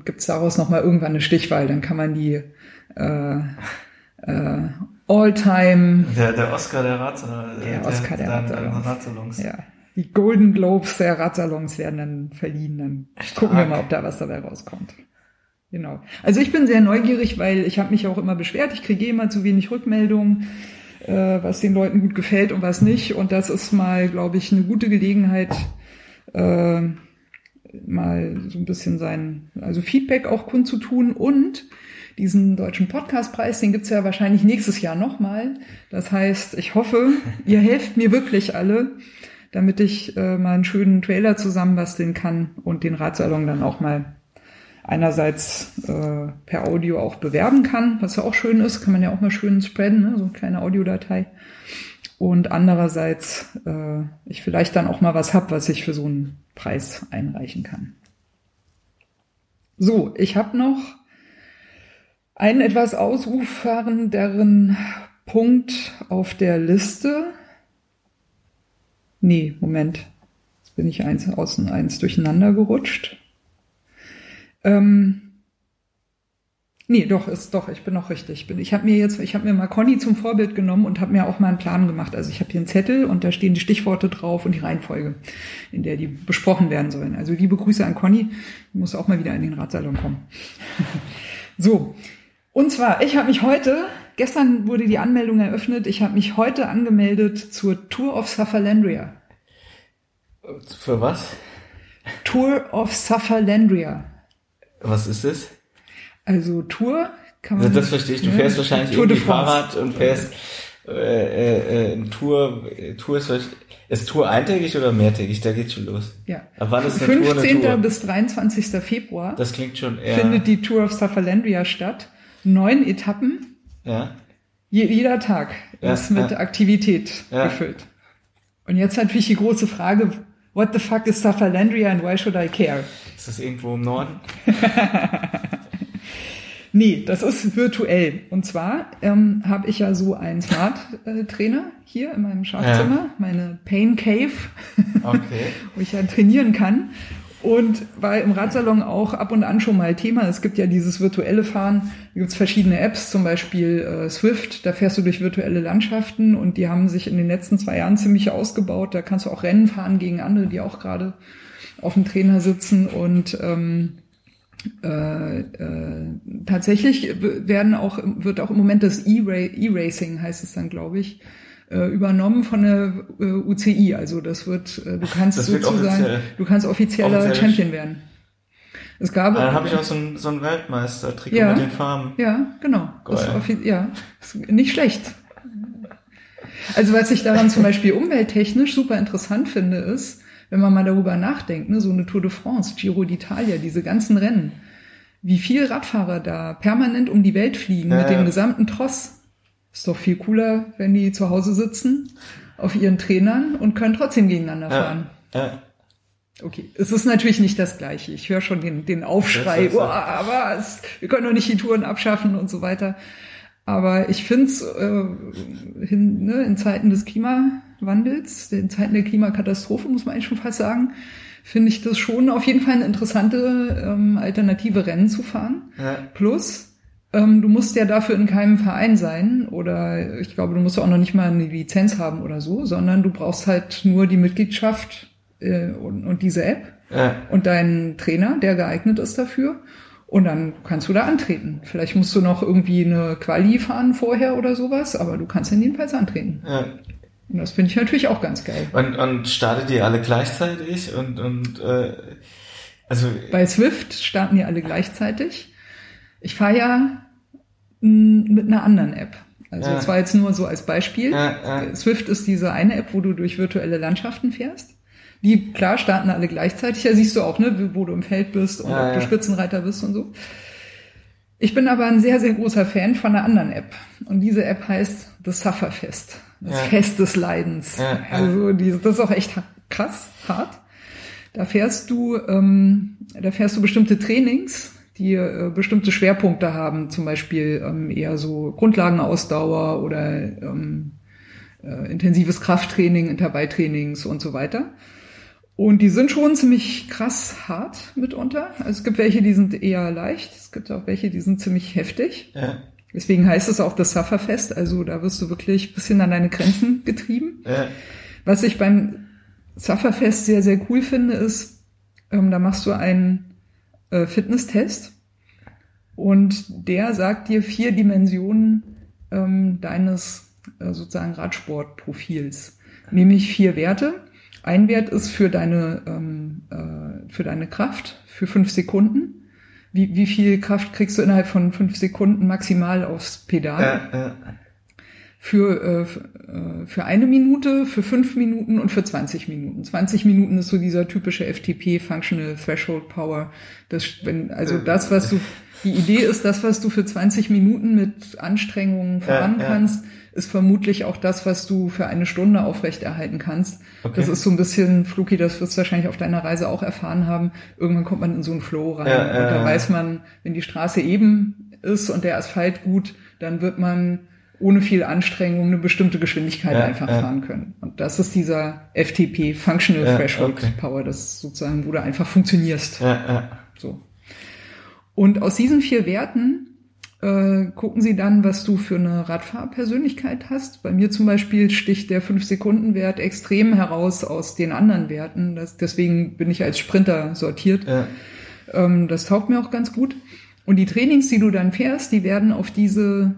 gibt's daraus nochmal irgendwann eine Stichwahl. Dann kann man die All-Time... Der Oscar der Radsalons. Der Oscar der Radsalons. Ja. Die Golden Globes der Radsalons werden dann verliehen. Dann gucken wir mal, ob da was dabei rauskommt. Genau. Also ich bin sehr neugierig, weil ich habe mich auch immer beschwert. Ich kriege immer zu wenig Rückmeldungen, was den Leuten gut gefällt und was nicht. Und das ist mal, glaube ich, eine gute Gelegenheit, mal so ein bisschen Feedback auch kundzutun. Und diesen deutschen Podcastpreis, den gibt's ja wahrscheinlich nächstes Jahr nochmal. Das heißt, ich hoffe, ihr helft mir wirklich alle, damit ich mal einen schönen Trailer zusammenbasteln kann und den Radsalon dann auch mal einerseits per Audio auch bewerben kann, was ja auch schön ist, kann man ja auch mal schön spreaden, ne? So eine kleine Audiodatei. Und andererseits ich vielleicht dann auch mal was habe, was ich für so einen Preis einreichen kann. So, ich habe noch einen etwas ausuferndereren Punkt auf der Liste. Nee, Moment. Jetzt bin ich eins durcheinander gerutscht. Ich bin noch richtig. Ich habe mir mal Conny zum Vorbild genommen und habe mir auch mal einen Plan gemacht. Also ich habe hier einen Zettel und da stehen die Stichworte drauf und die Reihenfolge, in der die besprochen werden sollen. Also liebe Grüße an Conny. Die muss auch mal wieder in den Radsalon kommen. So. Und zwar, gestern wurde die Anmeldung eröffnet, ich habe mich heute angemeldet zur Tour of Sufferlandria. Für was? Tour of Sufferlandria. Was ist das? Also Tour kann man... Also das verstehe ich, du fährst wahrscheinlich Tour irgendwie Fahrrad und fährst Tour ist Tour eintägig oder mehrtägig? Da geht's schon los. Ja. Aber wann ist eine 15. Tour? bis 23. Februar. Das klingt schon eher... Findet die Tour of Sufferlandria statt. 9 Etappen. Ja. Jeder Tag ist mit Aktivität gefüllt. Und jetzt natürlich die große Frage, what the fuck is Sufferlandria and why should I care? Ist das irgendwo im Norden? Nee, das ist virtuell. Und zwar habe ich ja so einen Smart-Trainer hier in meinem Schlafzimmer, meine Pain Cave, wo ich ja trainieren kann. Und weil im Radsalon auch ab und an schon mal Thema, es gibt ja dieses virtuelle Fahren, da gibt es verschiedene Apps, zum Beispiel Zwift, da fährst du durch virtuelle Landschaften und die haben sich in den letzten 2 Jahren ziemlich ausgebaut, da kannst du auch Rennen fahren gegen andere, die auch gerade auf dem Trainer sitzen und tatsächlich wird auch im Moment das E-Racing, heißt es dann, glaube ich, übernommen von der UCI. Also das wird, du kannst offizieller Champion werden. Es gab. Dann habe ich auch so einen Weltmeister-Trikot mit den Farben. Ja, genau. Ist nicht schlecht. Also was ich daran zum Beispiel umwelttechnisch super interessant finde, ist, wenn man mal darüber nachdenkt, ne, so eine Tour de France, Giro d'Italia, diese ganzen Rennen, wie viele Radfahrer da permanent um die Welt fliegen mit dem gesamten Tross. Ist doch viel cooler, wenn die zu Hause sitzen auf ihren Trainern und können trotzdem gegeneinander fahren. Ja. Okay, es ist natürlich nicht das Gleiche. Ich höre schon den Aufschrei, aber wir können doch nicht die Touren abschaffen und so weiter. Aber ich finde es in Zeiten des Klimawandels, in Zeiten der Klimakatastrophe, muss man eigentlich schon fast sagen, finde ich das schon auf jeden Fall eine interessante Alternative, Rennen zu fahren. Ja. Plus, du musst ja dafür in keinem Verein sein oder ich glaube, du musst auch noch nicht mal eine Lizenz haben oder so, sondern du brauchst halt nur die Mitgliedschaft und diese App und deinen Trainer, der geeignet ist dafür und dann kannst du da antreten. Vielleicht musst du noch irgendwie eine Quali fahren vorher oder sowas, aber du kannst dann jedenfalls antreten. Ja. Und das finde ich natürlich auch ganz geil. Und startet ihr alle gleichzeitig? Also bei Zwift starten die alle gleichzeitig. Ich fahre ja mit einer anderen App. Also das war jetzt nur so als Beispiel. Zwift ist diese eine App, wo du durch virtuelle Landschaften fährst. Die, klar, starten alle gleichzeitig. Da siehst du auch, ne, wo du im Feld bist und ob du Spitzenreiter bist und so. Ich bin aber ein sehr, sehr großer Fan von einer anderen App. Und diese App heißt The Sufferfest. Das Fest des Leidens. Also das ist auch echt krass, hart. Da fährst du bestimmte Trainings, die bestimmte Schwerpunkte haben, zum Beispiel eher so Grundlagenausdauer oder intensives Krafttraining, Intervalltrainings und so weiter. Und die sind schon ziemlich krass hart mitunter. Also es gibt welche, die sind eher leicht. Es gibt auch welche, die sind ziemlich heftig. Ja. Deswegen heißt es auch das Sufferfest. Also da wirst du wirklich ein bisschen an deine Grenzen getrieben. Ja. Was ich beim Sufferfest sehr, sehr cool finde, ist, da machst du einen Fitnesstest und der sagt dir 4 Dimensionen deines sozusagen Radsportprofils, nämlich 4 Werte. Ein Wert ist für deine Kraft, für 5 Sekunden. Wie viel Kraft kriegst du innerhalb von 5 Sekunden maximal aufs Pedal? Für 1 Minute, für 5 Minuten und für 20 Minuten. 20 Minuten ist so dieser typische FTP, Functional Threshold Power. Die Idee ist, das, was du für 20 Minuten mit Anstrengungen voran kannst, ist vermutlich auch das, was du für 1 Stunde aufrechterhalten kannst. Okay. Das ist so ein bisschen fluky, das wirst du wahrscheinlich auf deiner Reise auch erfahren haben. Irgendwann kommt man in so einen Flow rein. Und da weiß man, wenn die Straße eben ist und der Asphalt gut, dann wird man ohne viel Anstrengung eine bestimmte Geschwindigkeit einfach fahren können. Und das ist dieser FTP, Functional Threshold Power, das ist sozusagen, wo du einfach funktionierst. So. Und aus diesen 4 Werten gucken sie dann, was du für eine Radfahrpersönlichkeit hast. Bei mir zum Beispiel sticht der 5-Sekunden-Wert extrem heraus aus den anderen Werten. Deswegen bin ich als Sprinter sortiert. Das taugt mir auch ganz gut. Und die Trainings, die du dann fährst, die werden auf diese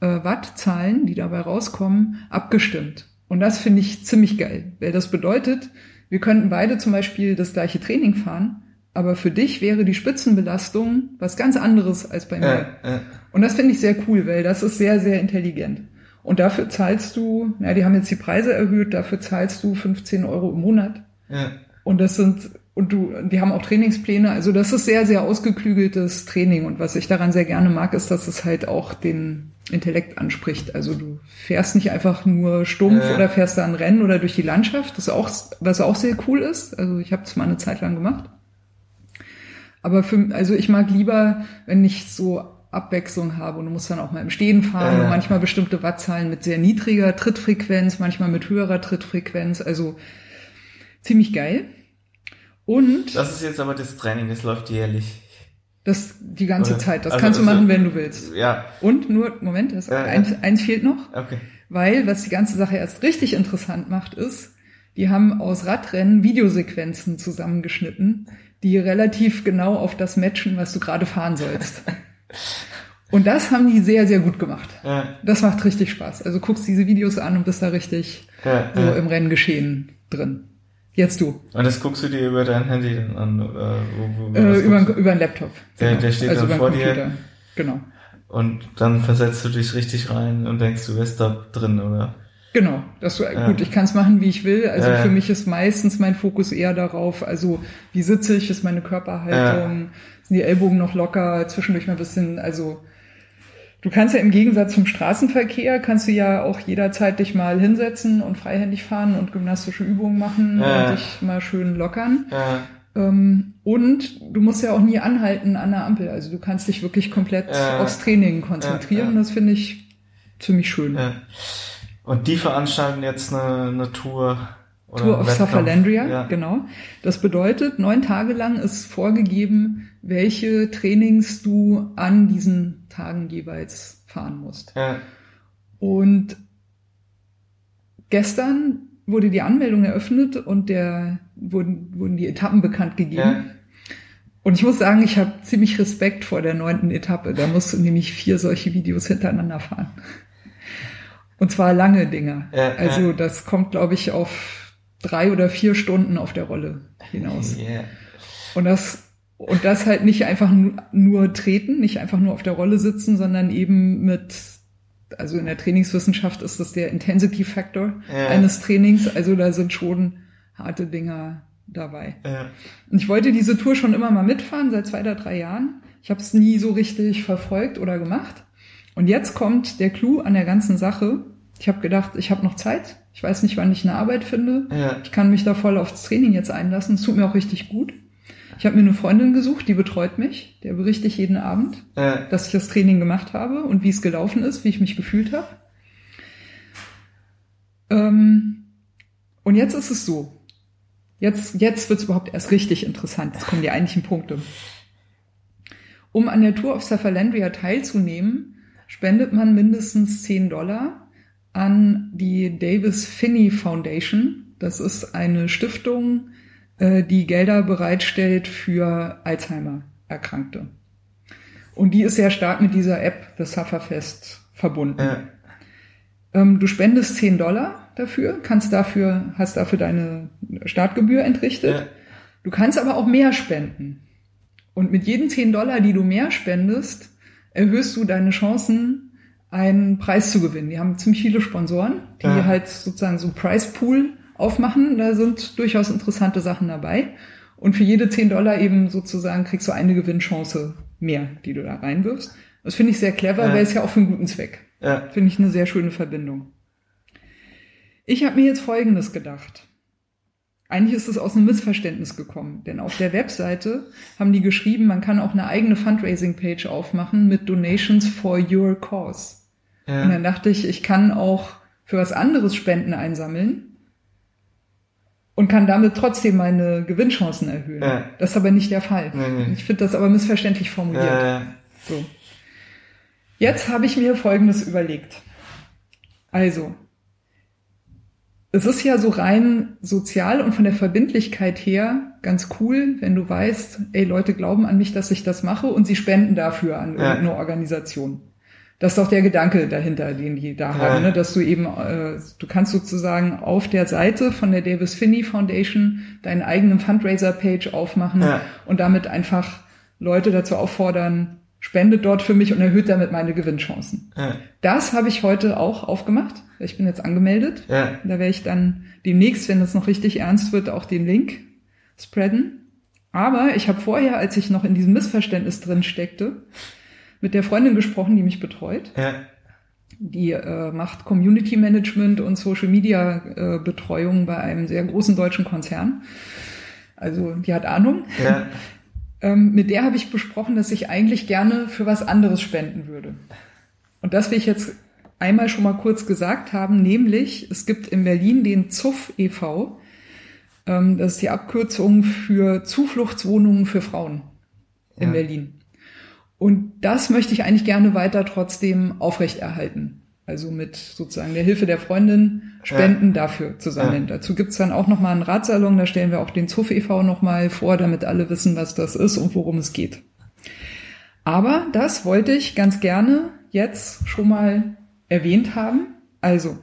Wattzahlen, die dabei rauskommen, abgestimmt. Und das finde ich ziemlich geil, weil das bedeutet, wir könnten beide zum Beispiel das gleiche Training fahren, aber für dich wäre die Spitzenbelastung was ganz anderes als bei mir. Und das finde ich sehr cool, weil das ist sehr, sehr intelligent. Und dafür zahlst du, die haben jetzt die Preise erhöht, dafür zahlst du 15 Euro im Monat. Und das sind, die haben auch Trainingspläne, also das ist sehr, sehr ausgeklügeltes Training. Und was ich daran sehr gerne mag, ist, dass es halt auch den Intellekt anspricht. Also du fährst nicht einfach nur stumpf oder fährst da ein Rennen oder durch die Landschaft, was auch sehr cool ist. Also ich habe es mal eine Zeit lang gemacht. Aber ich mag lieber, wenn ich so Abwechslung habe und du musst dann auch mal im Stehen fahren und manchmal bestimmte Wattzahlen mit sehr niedriger Trittfrequenz, manchmal mit höherer Trittfrequenz, also ziemlich geil. Und das ist jetzt aber das Training, das läuft jährlich. Das die ganze Zeit, das also kannst du machen, wenn du willst. Ja. Und nur, Moment, eins fehlt noch, okay. Weil was die ganze Sache erst richtig interessant macht, ist, die haben aus Radrennen Videosequenzen zusammengeschnitten, die relativ genau auf das matchen, was du gerade fahren sollst. Und das haben die sehr, sehr gut gemacht. Ja. Das macht richtig Spaß. Also guckst diese Videos an und bist da richtig so im Renngeschehen drin. Jetzt du. Und das guckst du dir über dein Handy dann an? Oder über einen Laptop. Der steht also dann vor dir. Genau. Und dann versetzt du dich richtig rein und denkst, du wärst da drin, oder? Genau. Gut, ich kann es machen, wie ich will. Also für mich ist meistens mein Fokus eher darauf, also wie sitze ich, ist meine Körperhaltung, sind die Ellbogen noch locker, zwischendurch mal ein bisschen, also... Du kannst ja im Gegensatz zum Straßenverkehr, kannst du ja auch jederzeit dich mal hinsetzen und freihändig fahren und gymnastische Übungen machen und dich mal schön lockern. Und du musst ja auch nie anhalten an der Ampel. Also du kannst dich wirklich komplett aufs Training konzentrieren. Das finde ich ziemlich schön. Und die veranstalten jetzt eine Tour... Tour of Sufferlandria, genau. Das bedeutet, 9 Tage lang ist vorgegeben, welche Trainings du an diesen Tagen jeweils fahren musst. Ja. Und gestern wurde die Anmeldung eröffnet und wurden die Etappen bekannt gegeben. Ja. Und ich muss sagen, ich habe ziemlich Respekt vor der 9. Etappe. Da musst du nämlich 4 solche Videos hintereinander fahren. Und zwar lange Dinger. Ja, also das kommt, glaube ich, auf 3 oder 4 Stunden auf der Rolle hinaus. Yeah. Und das halt nicht einfach nur treten, nicht einfach nur auf der Rolle sitzen, sondern eben mit, also in der Trainingswissenschaft ist das der Intensity Factor eines Trainings. Also da sind schon harte Dinger dabei. Yeah. Und ich wollte diese Tour schon immer mal mitfahren, seit 2 oder 3 Jahren. Ich habe es nie so richtig verfolgt oder gemacht. Und jetzt kommt der Clou an der ganzen Sache. Ich habe gedacht, ich habe noch Zeit. Ich weiß nicht, wann ich eine Arbeit finde. Ja. Ich kann mich da voll aufs Training jetzt einlassen. Es tut mir auch richtig gut. Ich habe mir eine Freundin gesucht, die betreut mich. Der berichte ich jeden Abend, dass ich das Training gemacht habe und wie es gelaufen ist, wie ich mich gefühlt habe. Und jetzt ist es so. Jetzt wird es überhaupt erst richtig interessant. Jetzt kommen die eigentlichen Punkte. Um an der Tour of Sufferlandria teilzunehmen, spendet man mindestens $10 an die Davis Phinney Foundation. Das ist eine Stiftung, die Gelder bereitstellt für Alzheimer-Erkrankte. Und die ist sehr stark mit dieser App, The Sufferfest, verbunden. Du spendest $10 dafür, hast dafür deine Startgebühr entrichtet. Du kannst aber auch mehr spenden. Und mit jedem $10, die du mehr spendest, erhöhst du deine Chancen, einen Preis zu gewinnen. Die haben ziemlich viele Sponsoren, die halt sozusagen so einen Preispool aufmachen. Da sind durchaus interessante Sachen dabei. Und für jede $10 eben sozusagen kriegst du eine Gewinnchance mehr, die du da reinwirfst. Das finde ich sehr clever, weil es ja auch für einen guten Zweck. Finde ich eine sehr schöne Verbindung. Ich habe mir jetzt Folgendes gedacht. Eigentlich ist es aus einem Missverständnis gekommen, denn auf der Webseite haben die geschrieben, man kann auch eine eigene Fundraising-Page aufmachen mit Donations for your cause. Und dann dachte ich, ich kann auch für was anderes Spenden einsammeln und kann damit trotzdem meine Gewinnchancen erhöhen. Das ist aber nicht der Fall. Nee. Ich finde das aber missverständlich formuliert. So. Jetzt habe ich mir Folgendes überlegt. Also, es ist ja so rein sozial und von der Verbindlichkeit her ganz cool, wenn du weißt, ey, Leute glauben an mich, dass ich das mache und sie spenden dafür an irgendeine Organisation. Das ist doch der Gedanke dahinter, den die da haben, ne? Dass du eben, du kannst sozusagen auf der Seite von der Davis Phinney Foundation deinen eigenen Fundraiser-Page aufmachen und damit einfach Leute dazu auffordern, spendet dort für mich und erhöht damit meine Gewinnchancen. Das habe ich heute auch aufgemacht. Ich bin jetzt angemeldet. Da werde ich dann demnächst, wenn das noch richtig ernst wird, auch den Link spreaden. Aber ich habe vorher, als ich noch in diesem Missverständnis drin steckte, mit der Freundin gesprochen, die mich betreut. Die macht Community Management und Social Media Betreuung bei einem sehr großen deutschen Konzern. Also die hat Ahnung. Mit der habe ich besprochen, dass ich eigentlich gerne für was anderes spenden würde. Und das will ich jetzt einmal schon mal kurz gesagt haben, nämlich es gibt in Berlin den ZUF e.V. Das ist die Abkürzung für Zufluchtswohnungen für Frauen in Berlin. Und das möchte ich eigentlich gerne weiter trotzdem aufrechterhalten. Also mit sozusagen der Hilfe der Freundin Spenden dafür zu sammeln. Ja. Dazu gibt's dann auch nochmal einen Radsalon, da stellen wir auch den ZUF e.V. nochmal vor, damit alle wissen, was das ist und worum es geht. Aber das wollte ich ganz gerne jetzt schon mal erwähnt haben. Also,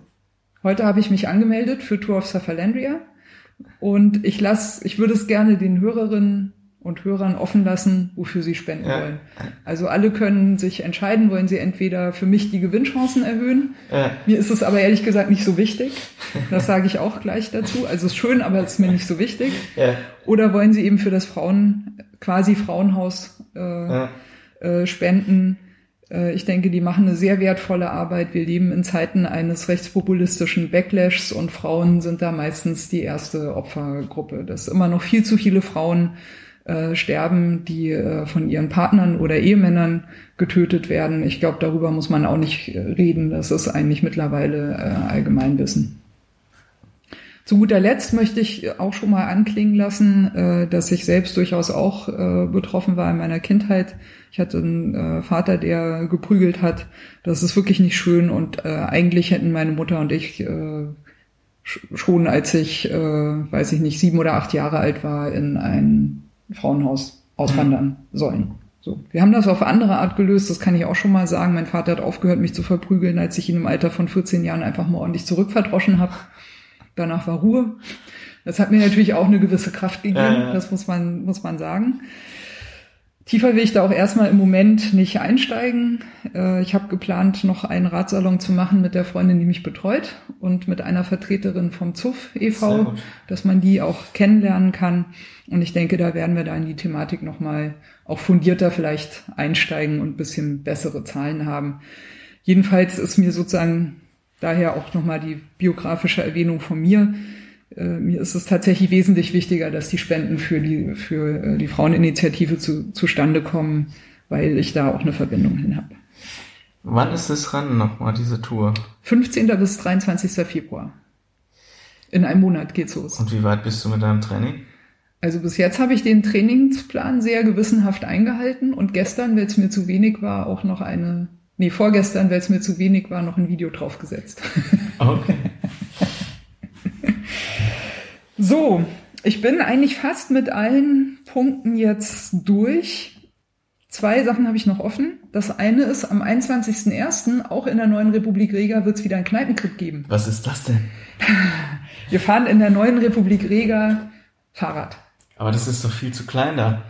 heute habe ich mich angemeldet für Tour of Sufferlandria und ich würde es gerne den Hörerinnen und Hörern offen lassen, wofür sie spenden wollen. Also alle können sich entscheiden, wollen sie entweder für mich die Gewinnchancen erhöhen. Mir ist es aber ehrlich gesagt nicht so wichtig. Das sage ich auch gleich dazu. Also es ist schön, aber es ist mir nicht so wichtig. Oder wollen sie eben für das Frauenhaus spenden. Ich denke, die machen eine sehr wertvolle Arbeit. Wir leben in Zeiten eines rechtspopulistischen Backlashs und Frauen sind da meistens die erste Opfergruppe. Dass immer noch viel zu viele Frauen sterben, die von ihren Partnern oder Ehemännern getötet werden. Ich glaube, darüber muss man auch nicht reden. Das ist eigentlich mittlerweile Allgemeinwissen. Zu guter Letzt möchte ich auch schon mal anklingen lassen, dass ich selbst durchaus auch betroffen war in meiner Kindheit. Ich hatte einen Vater, der geprügelt hat. Das ist wirklich nicht schön und eigentlich hätten meine Mutter und ich schon als ich, 7 oder 8 Jahre alt war, in ein Frauenhaus auswandern sollen. So. Wir haben das auf andere Art gelöst, das kann ich auch schon mal sagen. Mein Vater hat aufgehört, mich zu verprügeln, als ich ihn im Alter von 14 Jahren einfach mal ordentlich zurückverdroschen habe. Danach war Ruhe. Das hat mir natürlich auch eine gewisse Kraft gegeben, das muss man sagen. Tiefer will ich da auch erstmal im Moment nicht einsteigen. Ich habe geplant, noch einen Radsalon zu machen mit der Freundin, die mich betreut und mit einer Vertreterin vom ZUF e.V., dass man die auch kennenlernen kann. Und ich denke, da werden wir da in die Thematik nochmal auch fundierter vielleicht einsteigen und ein bisschen bessere Zahlen haben. Jedenfalls ist mir sozusagen daher auch nochmal die biografische Erwähnung von mir. Mir ist es tatsächlich wesentlich wichtiger, dass die Spenden für die Fraueninitiative zustande kommen, weil ich da auch eine Verbindung hin habe. Wann ist das ran nochmal, diese Tour? 15. bis 23. Februar. In einem Monat geht's los. Und wie weit bist du mit deinem Training? Also bis jetzt habe ich den Trainingsplan sehr gewissenhaft eingehalten und gestern, weil es mir zu wenig war, auch noch vorgestern, weil es mir zu wenig war, noch ein Video draufgesetzt. Okay. So, ich bin eigentlich fast mit allen Punkten jetzt durch. 2 Sachen habe ich noch offen. Das eine ist, am 21.01. auch in der Neuen Republik Reger wird es wieder einen Kneipentrip geben. Was ist das denn? Wir fahren in der Neuen Republik Reger Fahrrad. Aber das ist doch viel zu klein da.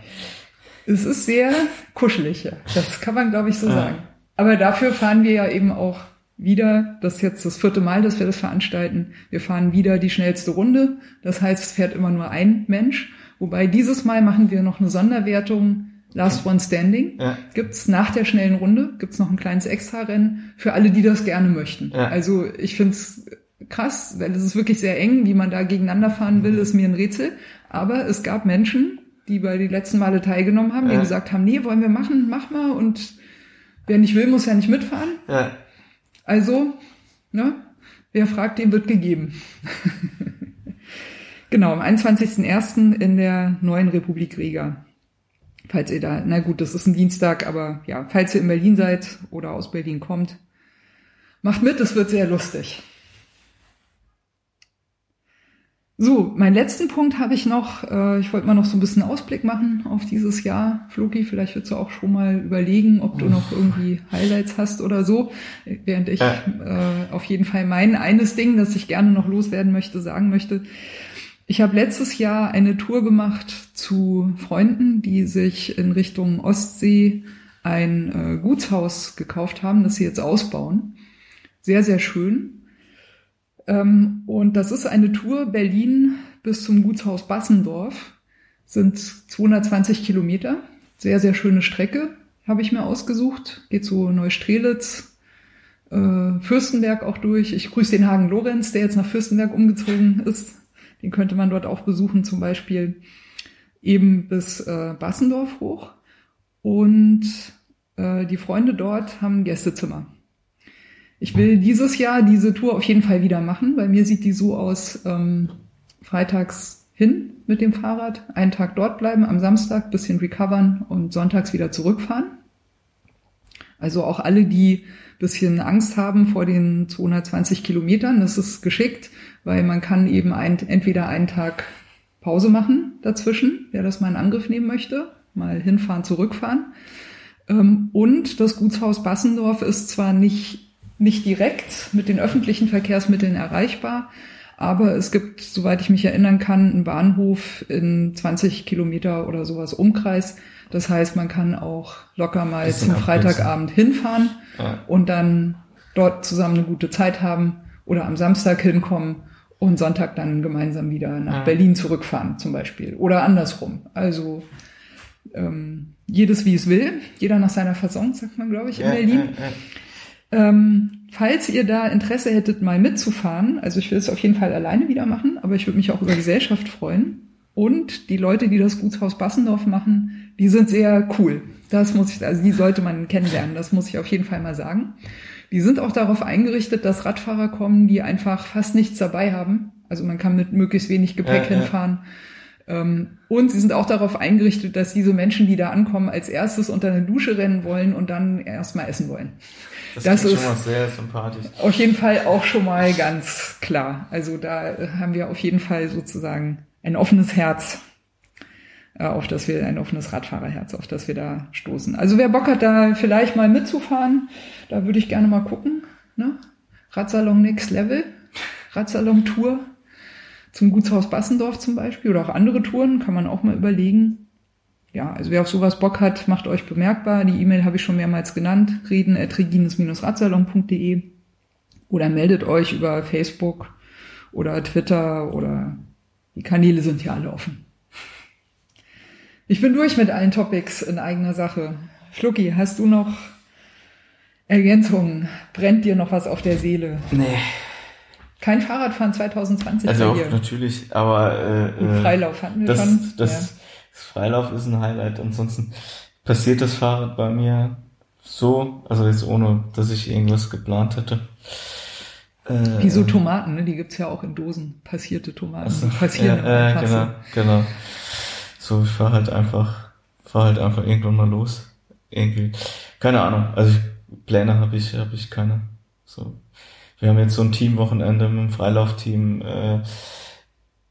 Es ist sehr kuschelig, ja. Das kann man, glaube ich, so sagen. Aber dafür fahren wir ja eben auch wieder, das ist jetzt das 4. Mal, dass wir das veranstalten, wir fahren wieder die schnellste Runde. Das heißt, es fährt immer nur ein Mensch. Wobei dieses Mal machen wir noch eine Sonderwertung, Last One Standing. Ja. Gibt's nach der schnellen Runde, gibt's noch ein kleines Extra-Rennen für alle, die das gerne möchten. Ja. Also ich find's krass, weil es ist wirklich sehr eng, wie man da gegeneinander fahren will, ist mir ein Rätsel. Aber es gab Menschen, die bei den letzten Male teilgenommen haben, die gesagt haben, nee, wollen wir machen, mach mal und wer nicht will, muss ja nicht mitfahren. Ja. Also, ne, wer fragt, dem wird gegeben. Genau, am 21.01. in der Neuen Republik Reger. Falls ihr das ist ein Dienstag, aber ja, falls ihr in Berlin seid oder aus Berlin kommt, macht mit, es wird sehr lustig. So, meinen letzten Punkt habe ich noch. Ich wollte mal noch so ein bisschen Ausblick machen auf dieses Jahr. Floki, vielleicht würdest du auch schon mal überlegen, ob du noch irgendwie Highlights hast oder so. Während ich auf jeden Fall eines Ding, das ich gerne noch loswerden möchte, sagen möchte. Ich habe letztes Jahr eine Tour gemacht zu Freunden, die sich in Richtung Ostsee ein Gutshaus gekauft haben, das sie jetzt ausbauen. Sehr, sehr schön. Und das ist eine Tour Berlin bis zum Gutshaus Bassendorf, sind 220 Kilometer, sehr, sehr schöne Strecke, habe ich mir ausgesucht, geht so Neustrelitz, Fürstenberg auch durch. Ich grüße den Hagen Lorenz, der jetzt nach Fürstenberg umgezogen ist, den könnte man dort auch besuchen zum Beispiel. eben bis Bassendorf hoch. Und die Freunde dort haben ein Gästezimmer. Ich will dieses Jahr diese Tour auf jeden Fall wieder machen. Bei mir sieht die so aus, freitags hin mit dem Fahrrad, einen Tag dort bleiben, am Samstag bisschen recovern und sonntags wieder zurückfahren. Also auch alle, die bisschen Angst haben vor den 220 Kilometern, das ist geschickt, weil man kann eben entweder einen Tag Pause machen dazwischen, wer das mal in Angriff nehmen möchte, mal hinfahren, zurückfahren. Und das Gutshaus Bassendorf ist zwar nicht direkt mit den öffentlichen Verkehrsmitteln erreichbar, aber es gibt, soweit ich mich erinnern kann, einen Bahnhof in 20 Kilometer oder sowas Umkreis. Das heißt, man kann auch locker mal zum Freitagabend hinfahren und dann dort zusammen eine gute Zeit haben oder am Samstag hinkommen und Sonntag dann gemeinsam wieder nach Berlin zurückfahren zum Beispiel oder andersrum. Also jedes wie es will, jeder nach seiner Fasson, sagt man, glaube ich, in Berlin. Falls ihr da Interesse hättet, mal mitzufahren, also ich will es auf jeden Fall alleine wieder machen, aber ich würde mich auch über Gesellschaft freuen. Und die Leute, die das Gutshaus Bassendorf machen, die sind sehr cool. Das muss ich, also die sollte man kennenlernen, das muss ich auf jeden Fall mal sagen. Die sind auch darauf eingerichtet, dass Radfahrer kommen, die einfach fast nichts dabei haben. Also man kann mit möglichst wenig Gepäck hinfahren. Und sie sind auch darauf eingerichtet, dass diese Menschen, die da ankommen, als erstes unter eine Dusche rennen wollen und dann erstmal essen wollen. Das ist schon mal sehr sympathisch. Auf jeden Fall auch schon mal ganz klar. Also da haben wir auf jeden Fall sozusagen ein offenes Herz, auf das wir, ein offenes Radfahrerherz, auf das wir da stoßen. Also wer Bock hat, da vielleicht mal mitzufahren, da würde ich gerne mal gucken. Ne? Radsalon Next Level, Radsalon Tour. Zum Gutshaus Bassendorf zum Beispiel oder auch andere Touren, kann man auch mal überlegen. Ja, also wer auf sowas Bock hat, macht euch bemerkbar. Die E-Mail habe ich schon mehrmals genannt, reden@regines-radsalon.de oder meldet euch über Facebook oder Twitter oder die Kanäle sind ja alle offen. Ich bin durch mit allen Topics in eigener Sache. Schlucki, hast du noch Ergänzungen? Brennt dir noch was auf der Seele? Nee. Kein Fahrradfahren 2020. Also auch, natürlich, aber Freilauf hatten wir das, schon. Das Freilauf ist ein Highlight. Ansonsten passiert das Fahrrad bei mir so, also jetzt ohne, dass ich irgendwas geplant hätte. Wie so Tomaten, ne? Die gibt's ja auch in Dosen. Passierte Tomaten, also, passieren in der Kasse. Genau. So, ich fahr halt einfach irgendwann mal los. Irgendwie, keine Ahnung. Also Pläne habe ich keine. So. Wir haben jetzt so ein Teamwochenende mit dem Freilaufteam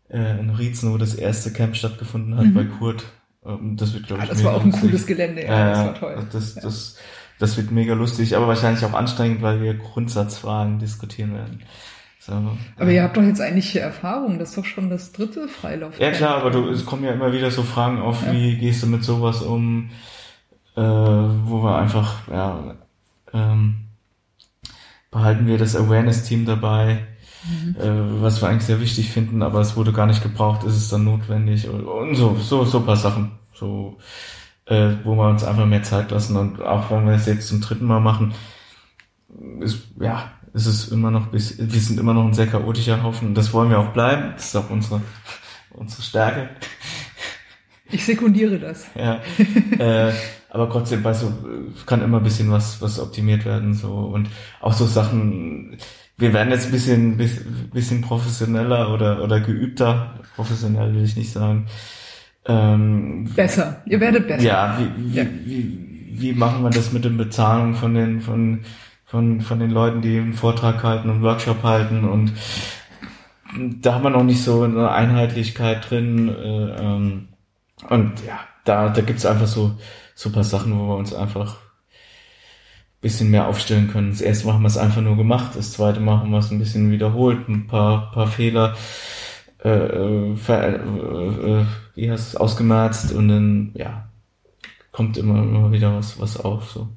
in Rietzen, wo das erste Camp stattgefunden hat bei Kurt. Das wird, glaube ich, das war auch ein cooles Gelände, das war toll. Das wird mega lustig, aber wahrscheinlich auch anstrengend, weil wir Grundsatzfragen diskutieren werden. So, aber ihr habt doch jetzt eigentlich Erfahrung, das ist doch schon das dritte Freilauf. Ja klar, aber es kommen ja immer wieder so Fragen auf, wie gehst du mit sowas um, wo wir einfach, behalten wir das Awareness-Team dabei, was wir eigentlich sehr wichtig finden, aber es wurde gar nicht gebraucht, ist es dann notwendig und so ein paar Sachen, so wo wir uns einfach mehr Zeit lassen und auch wenn wir es jetzt zum dritten Mal machen, wir sind immer noch ein sehr chaotischer Haufen und das wollen wir auch bleiben, das ist auch unsere Stärke. Ich sekundiere das. Ja, aber trotzdem, weißt du, kann immer ein bisschen was optimiert werden, so, und auch so Sachen, wir werden jetzt ein bisschen professioneller oder geübter, professionell will ich nicht sagen. Besser, ihr werdet besser. Ja, wie machen wir das mit den Bezahlungen von den Leuten, die einen Vortrag halten und einen Workshop halten, und da haben wir noch nicht so eine Einheitlichkeit drin, und ja, da gibt's einfach so ein paar Sachen, wo wir uns einfach ein bisschen mehr aufstellen können. Das erste Mal haben wir es einfach nur gemacht, das zweite Mal haben wir es ein bisschen wiederholt, ein paar Fehler ausgemerzt und dann kommt immer wieder was auf. So.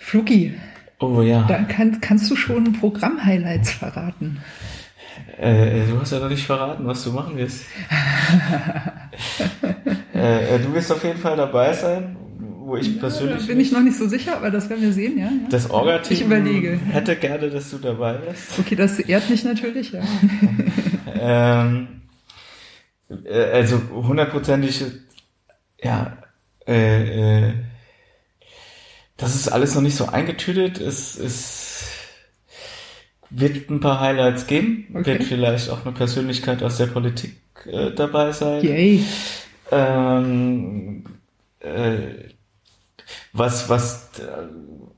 Fluki, dann kannst du schon Programm-Highlights verraten. Du hast ja noch nicht verraten, was du machen wirst. Du wirst auf jeden Fall dabei sein, wo ich persönlich... Da bin ich noch nicht so sicher, aber das werden wir sehen, ja. Das Orga-Team, ich überlege. Hätte gerne, dass du dabei bist. Okay, das ehrt mich natürlich, ja. also hundertprozentig, ja, das ist alles noch nicht so eingetütet. Es wird ein paar Highlights geben, okay. Wird vielleicht auch eine Persönlichkeit aus der Politik dabei sein. Yay. Was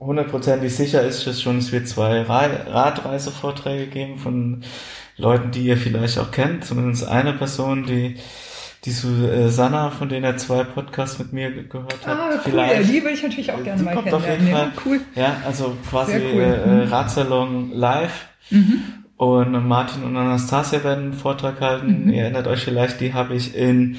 hundertprozentig sicher ist, ist schon, es wird 2 Radreisevorträge geben von Leuten, die ihr vielleicht auch kennt. Zumindest eine Person, die Susanna, von denen 2 Podcasts mit mir gehört hat. Ah, cool, vielleicht. Die würde ich natürlich auch gerne mal kennenlernen. Auf jeden Fall. Cool. Ja, also quasi cool. Radsalon live. Mhm. Und Martin und Anastasia werden einen Vortrag halten. Mhm. Ihr erinnert euch vielleicht, die habe ich in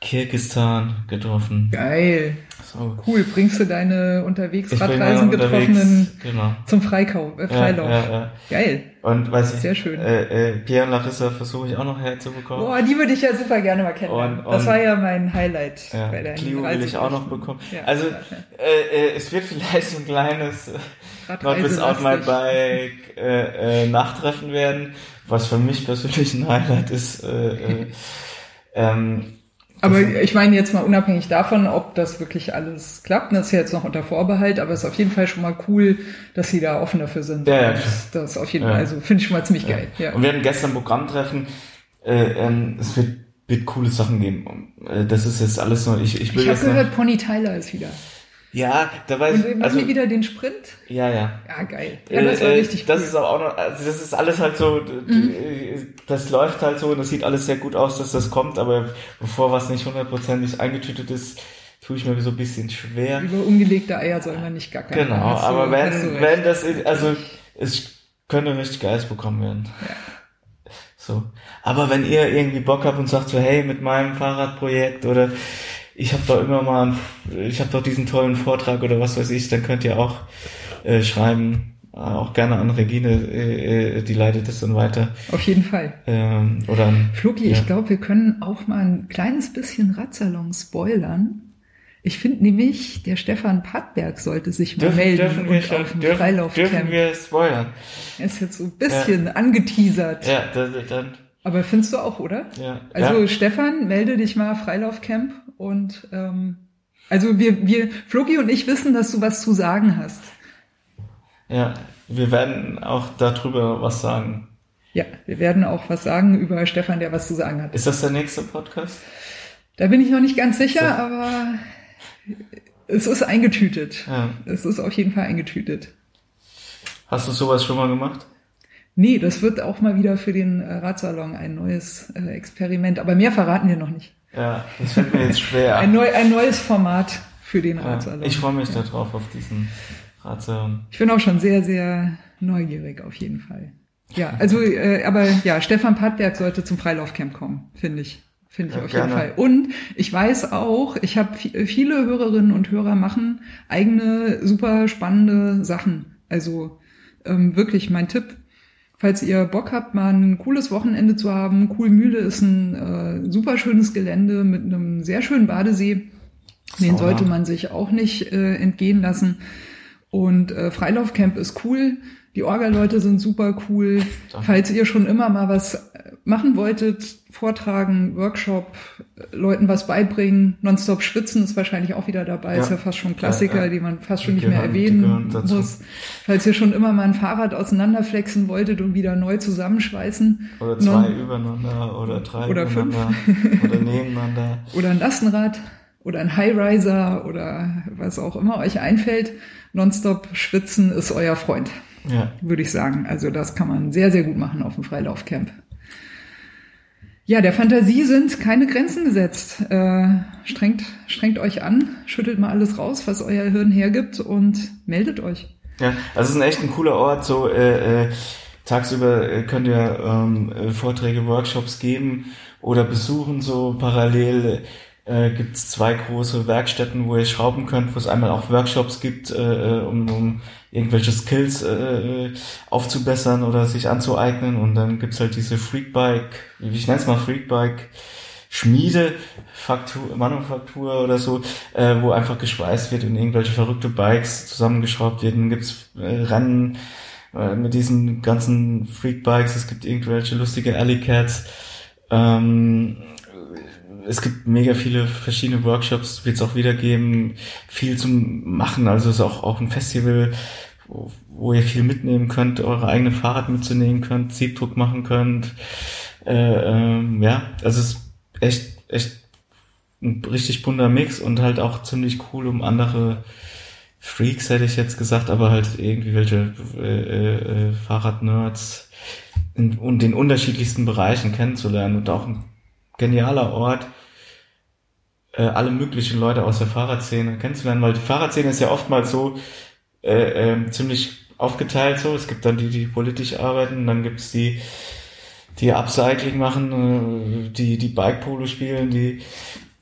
Kirgistan getroffen. Geil. So. Cool, bringst du deine unterwegs Radreisen Getroffenen genau. Zum Freilauf. Ja. Geil. Und weiß ich, sehr schön. Pierre und Larissa versuche ich auch noch herzubekommen. Boah, die würde ich ja super gerne mal kennenlernen. Das war ja mein Highlight bei der Clio will ich auch noch bekommen. Ja, also es wird vielleicht so ein kleines Nordbiss Out My Bike Nachttreffen werden, was für mich persönlich ein Highlight ist. Aber ich meine jetzt mal unabhängig davon, ob das wirklich alles klappt, das ist ja jetzt noch unter Vorbehalt, aber es ist auf jeden Fall schon mal cool, dass sie da offen dafür sind. Ja, das auf jeden Fall, also finde ich schon mal ziemlich geil. Ja. Und wir hatten gestern ein Programmtreffen, es wird coole Sachen geben. Das ist jetzt alles noch, ich will jetzt. Ich habe gehört, Pony Tyler ist wieder. Ja, da weiß ich. Und machen die wieder den Sprint? Ja. Ja, geil. Ja, das war richtig das cool. Das ist auch noch, also das ist alles halt so, das läuft halt so und das sieht alles sehr gut aus, dass das kommt, aber bevor was nicht hundertprozentig eingetütet ist, tue ich mir so ein bisschen schwer. Über ungelegte Eier soll man nicht gackern. Genau, aber wenn das, also es könnte richtig geiles Programm werden. Ja. So. Aber wenn ihr irgendwie Bock habt und sagt so, hey, mit meinem Fahrradprojekt oder ich habe doch diesen tollen Vortrag oder was weiß ich, dann könnt ihr auch schreiben, auch gerne an Regine, die leitet das dann weiter. Auf jeden Fall. Oder Floki, ja. Ich glaube, wir können auch mal ein kleines bisschen Radsalon spoilern. Ich finde nämlich, der Stefan Padberg sollte sich mal melden. Dürfen wir spoilern? Er ist jetzt so ein bisschen angeteasert. Ja, dann. Aber findest du auch, oder? Ja. Also Stefan, melde dich mal Freilaufcamp und also wir Floki und ich wissen, dass du was zu sagen hast. Ja, wir werden auch darüber was sagen. Ja, wir werden auch was sagen über Stefan, der was zu sagen hat. Ist das der nächste Podcast? Da bin ich noch nicht ganz sicher, aber es ist eingetütet. Ja. Es ist auf jeden Fall eingetütet. Hast du sowas schon mal gemacht? Nee, das wird auch mal wieder für den Radsalon ein neues Experiment. Aber mehr verraten wir noch nicht. Ja, das fällt mir jetzt schwer. Ein neues Format für den Radsalon. Ich freue mich darauf, auf diesen Radsalon. Ich bin auch schon sehr, sehr neugierig auf jeden Fall. Ja, also aber ja, Stefan Padberg sollte zum Freilaufcamp kommen, finde ich auf jeden Fall. Und ich weiß auch, ich habe viele Hörerinnen und Hörer machen eigene super spannende Sachen. Also wirklich mein Tipp. Falls ihr Bock habt, mal ein cooles Wochenende zu haben, Coolmühle ist ein super schönes Gelände mit einem sehr schönen Badesee. Den sollte man sich auch nicht entgehen lassen. Und Freilaufcamp ist cool. Die Orga-Leute sind super cool. Danke. Falls ihr schon immer mal was machen wolltet, vortragen, Workshop, Leuten was beibringen, nonstop schwitzen ist wahrscheinlich auch wieder dabei. Ja. Ist ja fast schon ein Klassiker, die man fast schon nicht mehr erwähnen muss. Falls ihr schon immer mal ein Fahrrad auseinanderflexen wolltet und wieder neu zusammenschweißen. Oder 2 übereinander oder 3 oder übereinander. 5 oder nebeneinander. Oder ein Lastenrad oder ein Highriser oder was auch immer euch einfällt. Nonstop schwitzen ist euer Freund. Ja. Würde ich sagen. Also das kann man sehr, sehr gut machen auf dem Freilaufcamp. Ja, der Fantasie sind keine Grenzen gesetzt. Strengt euch an, schüttelt mal alles raus, was euer Hirn hergibt und meldet euch. Ja, also es ist echt ein cooler Ort. So tagsüber könnt ihr Vorträge, Workshops geben oder besuchen. So parallel gibt es 2 große Werkstätten, wo ihr schrauben könnt, wo es einmal auch Workshops gibt, um irgendwelche Skills aufzubessern oder sich anzueignen. Und dann gibt's halt diese Freakbike Schmiede, Manufaktur oder so, wo einfach geschweißt wird und irgendwelche verrückte Bikes zusammengeschraubt werden. Dann gibt's Rennen mit diesen ganzen Freakbikes. Es gibt irgendwelche lustige Alley Cats. es gibt mega viele verschiedene Workshops, wird es auch wieder geben, viel zum Machen. Also es ist auch ein Festival, wo ihr viel mitnehmen könnt, eure eigene Fahrrad mitzunehmen könnt, Siebdruck machen könnt. Also es ist echt ein richtig bunter Mix und halt auch ziemlich cool, um andere Freaks, hätte ich jetzt gesagt, aber halt irgendwie welche Fahrradnerds in den unterschiedlichsten Bereichen kennenzulernen und auch ein genialer Ort, alle möglichen Leute aus der Fahrradszene kennenzulernen, weil die Fahrradszene ist ja oftmals so ziemlich aufgeteilt so, es gibt dann die politisch arbeiten, dann gibt's die Upcycling machen, die Bike-Polo spielen, die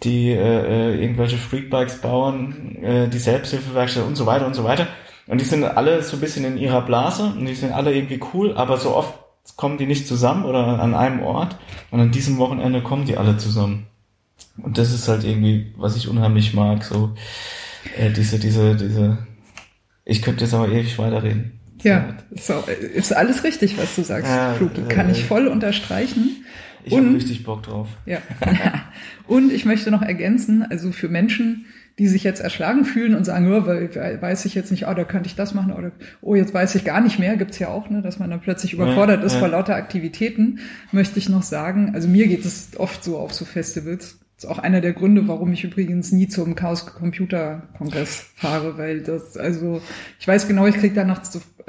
irgendwelche Freakbikes bauen, die Selbsthilfewerkstatt und so weiter und so weiter. Und die sind alle so ein bisschen in ihrer Blase und die sind alle irgendwie cool, aber so oft kommen die nicht zusammen oder an einem Ort und an diesem Wochenende kommen die alle zusammen. Und das ist halt irgendwie, was ich unheimlich mag, so diese ich könnte jetzt aber ewig weiterreden. Ja, ist alles richtig, was du sagst, Fluki. Kann ich voll unterstreichen. Ich habe richtig Bock drauf. Ja. Und ich möchte noch ergänzen, also für Menschen, die sich jetzt erschlagen fühlen und sagen, oh, weiß ich jetzt nicht, da könnte ich das machen oder jetzt weiß ich gar nicht mehr, gibt's ja auch, ne, dass man dann plötzlich überfordert ist vor lauter Aktivitäten, möchte ich noch sagen, also mir geht es oft so auf so Festivals. Das ist auch einer der Gründe, warum ich übrigens nie zum Chaos Computer Kongress fahre, weil das, also ich weiß genau, ich kriege danach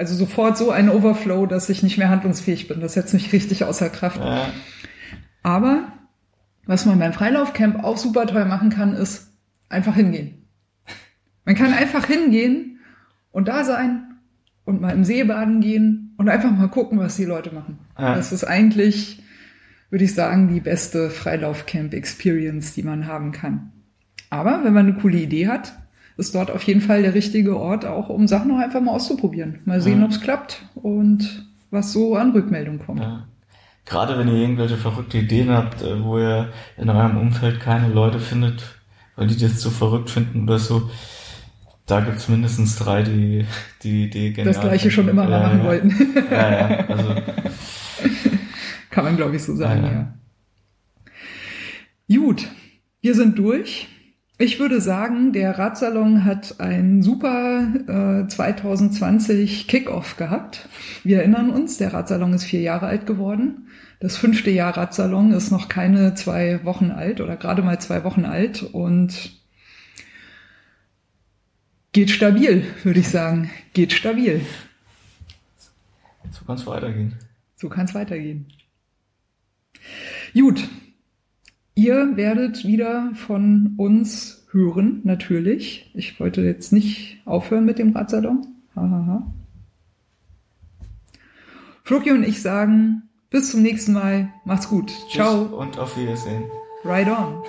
sofort so einen Overflow, dass ich nicht mehr handlungsfähig bin. Das setzt mich richtig außer Kraft. Ja. Aber was man beim Freilaufcamp auch super toll machen kann, ist einfach hingehen. Man kann einfach hingehen und da sein und mal im See baden gehen und einfach mal gucken, was die Leute machen. Ja. Das ist eigentlich, würde ich sagen, die beste Freilaufcamp-Experience, die man haben kann. Aber wenn man eine coole Idee hat, ist dort auf jeden Fall der richtige Ort auch, um Sachen noch einfach mal auszuprobieren. Mal sehen, ob es klappt und was so an Rückmeldung kommt. Ja. Gerade wenn ihr irgendwelche verrückte Ideen habt, wo ihr in eurem Umfeld keine Leute findet, weil die das zu verrückt finden oder so, da gibt's mindestens 3, die genial das Gleiche schon immer machen wollten. Ja, also kann man, glaube ich, so sagen, ja. Gut, wir sind durch. Ich würde sagen, der Radsalon hat einen super 2020 Kickoff gehabt. Wir erinnern uns, der Radsalon ist 4 Jahre alt geworden. Das 5. Jahr Radsalon ist noch keine 2 Wochen alt oder gerade mal 2 Wochen alt und geht stabil, würde ich sagen. Geht stabil. So kann es weitergehen. Gut, ihr werdet wieder von uns hören, natürlich. Ich wollte jetzt nicht aufhören mit dem Radsalon. Fluki und ich sagen, bis zum nächsten Mal. Macht's gut. Tschüss. Ciao. Und auf Wiedersehen. Ride on.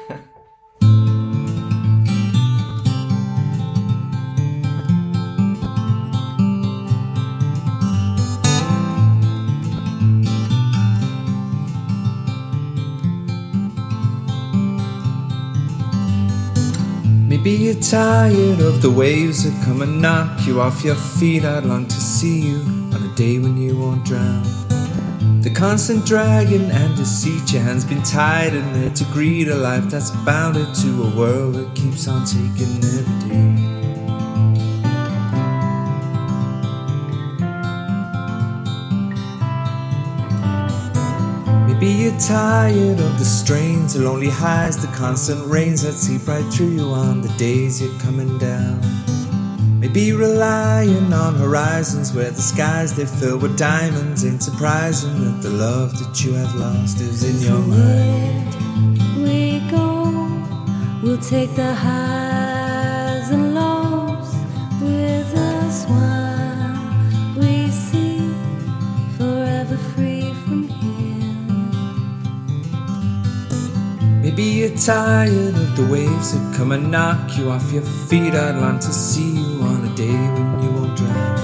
Maybe you're tired of the waves that come and knock you off your feet. I'd long to see you on a day when you won't drown. The constant dragging and deceit, your hand's been tied and there to greed, a life that's bounded to a world that keeps on taking every day. Maybe you're tired of the strains, the lonely highs, the constant rains that seep right through you on the days you're coming down. Maybe relying on horizons where the skies they fill with diamonds. Ain't surprising that the love that you have lost is in your mind. We go, we'll take the highs and lows with us. One we see, forever free from here. Maybe you're tired of the waves that come and knock you off your feet. I'd long to see you when you won't drown.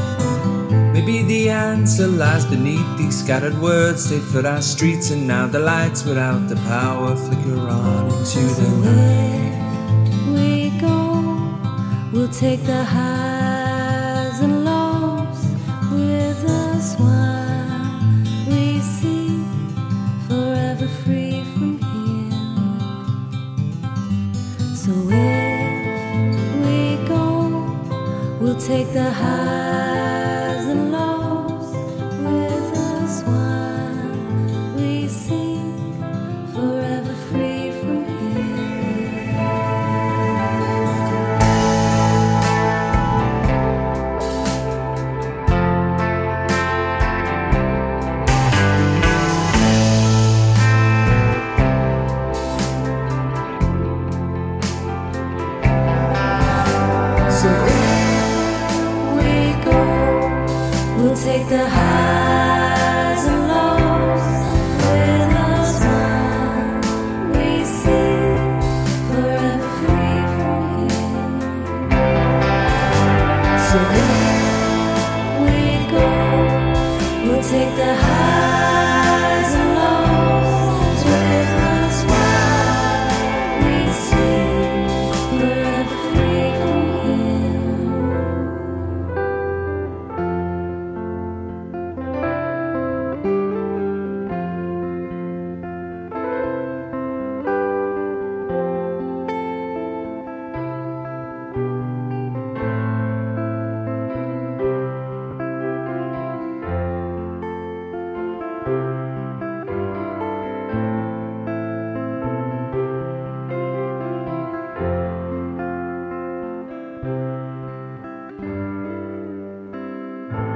Maybe the answer lies beneath these scattered words. They flood our streets and now the lights without the power flicker on into the night. We go, we'll take the highs and lows with us. One we see, forever free from here. So if we go, we'll take the highs and lows with us, while we sing forever free from here. So if we go, we'll take the highs and lows with us, while we sing forever free from here. So if we go, we'll take the highs and lows with us, while we sing forever free from here.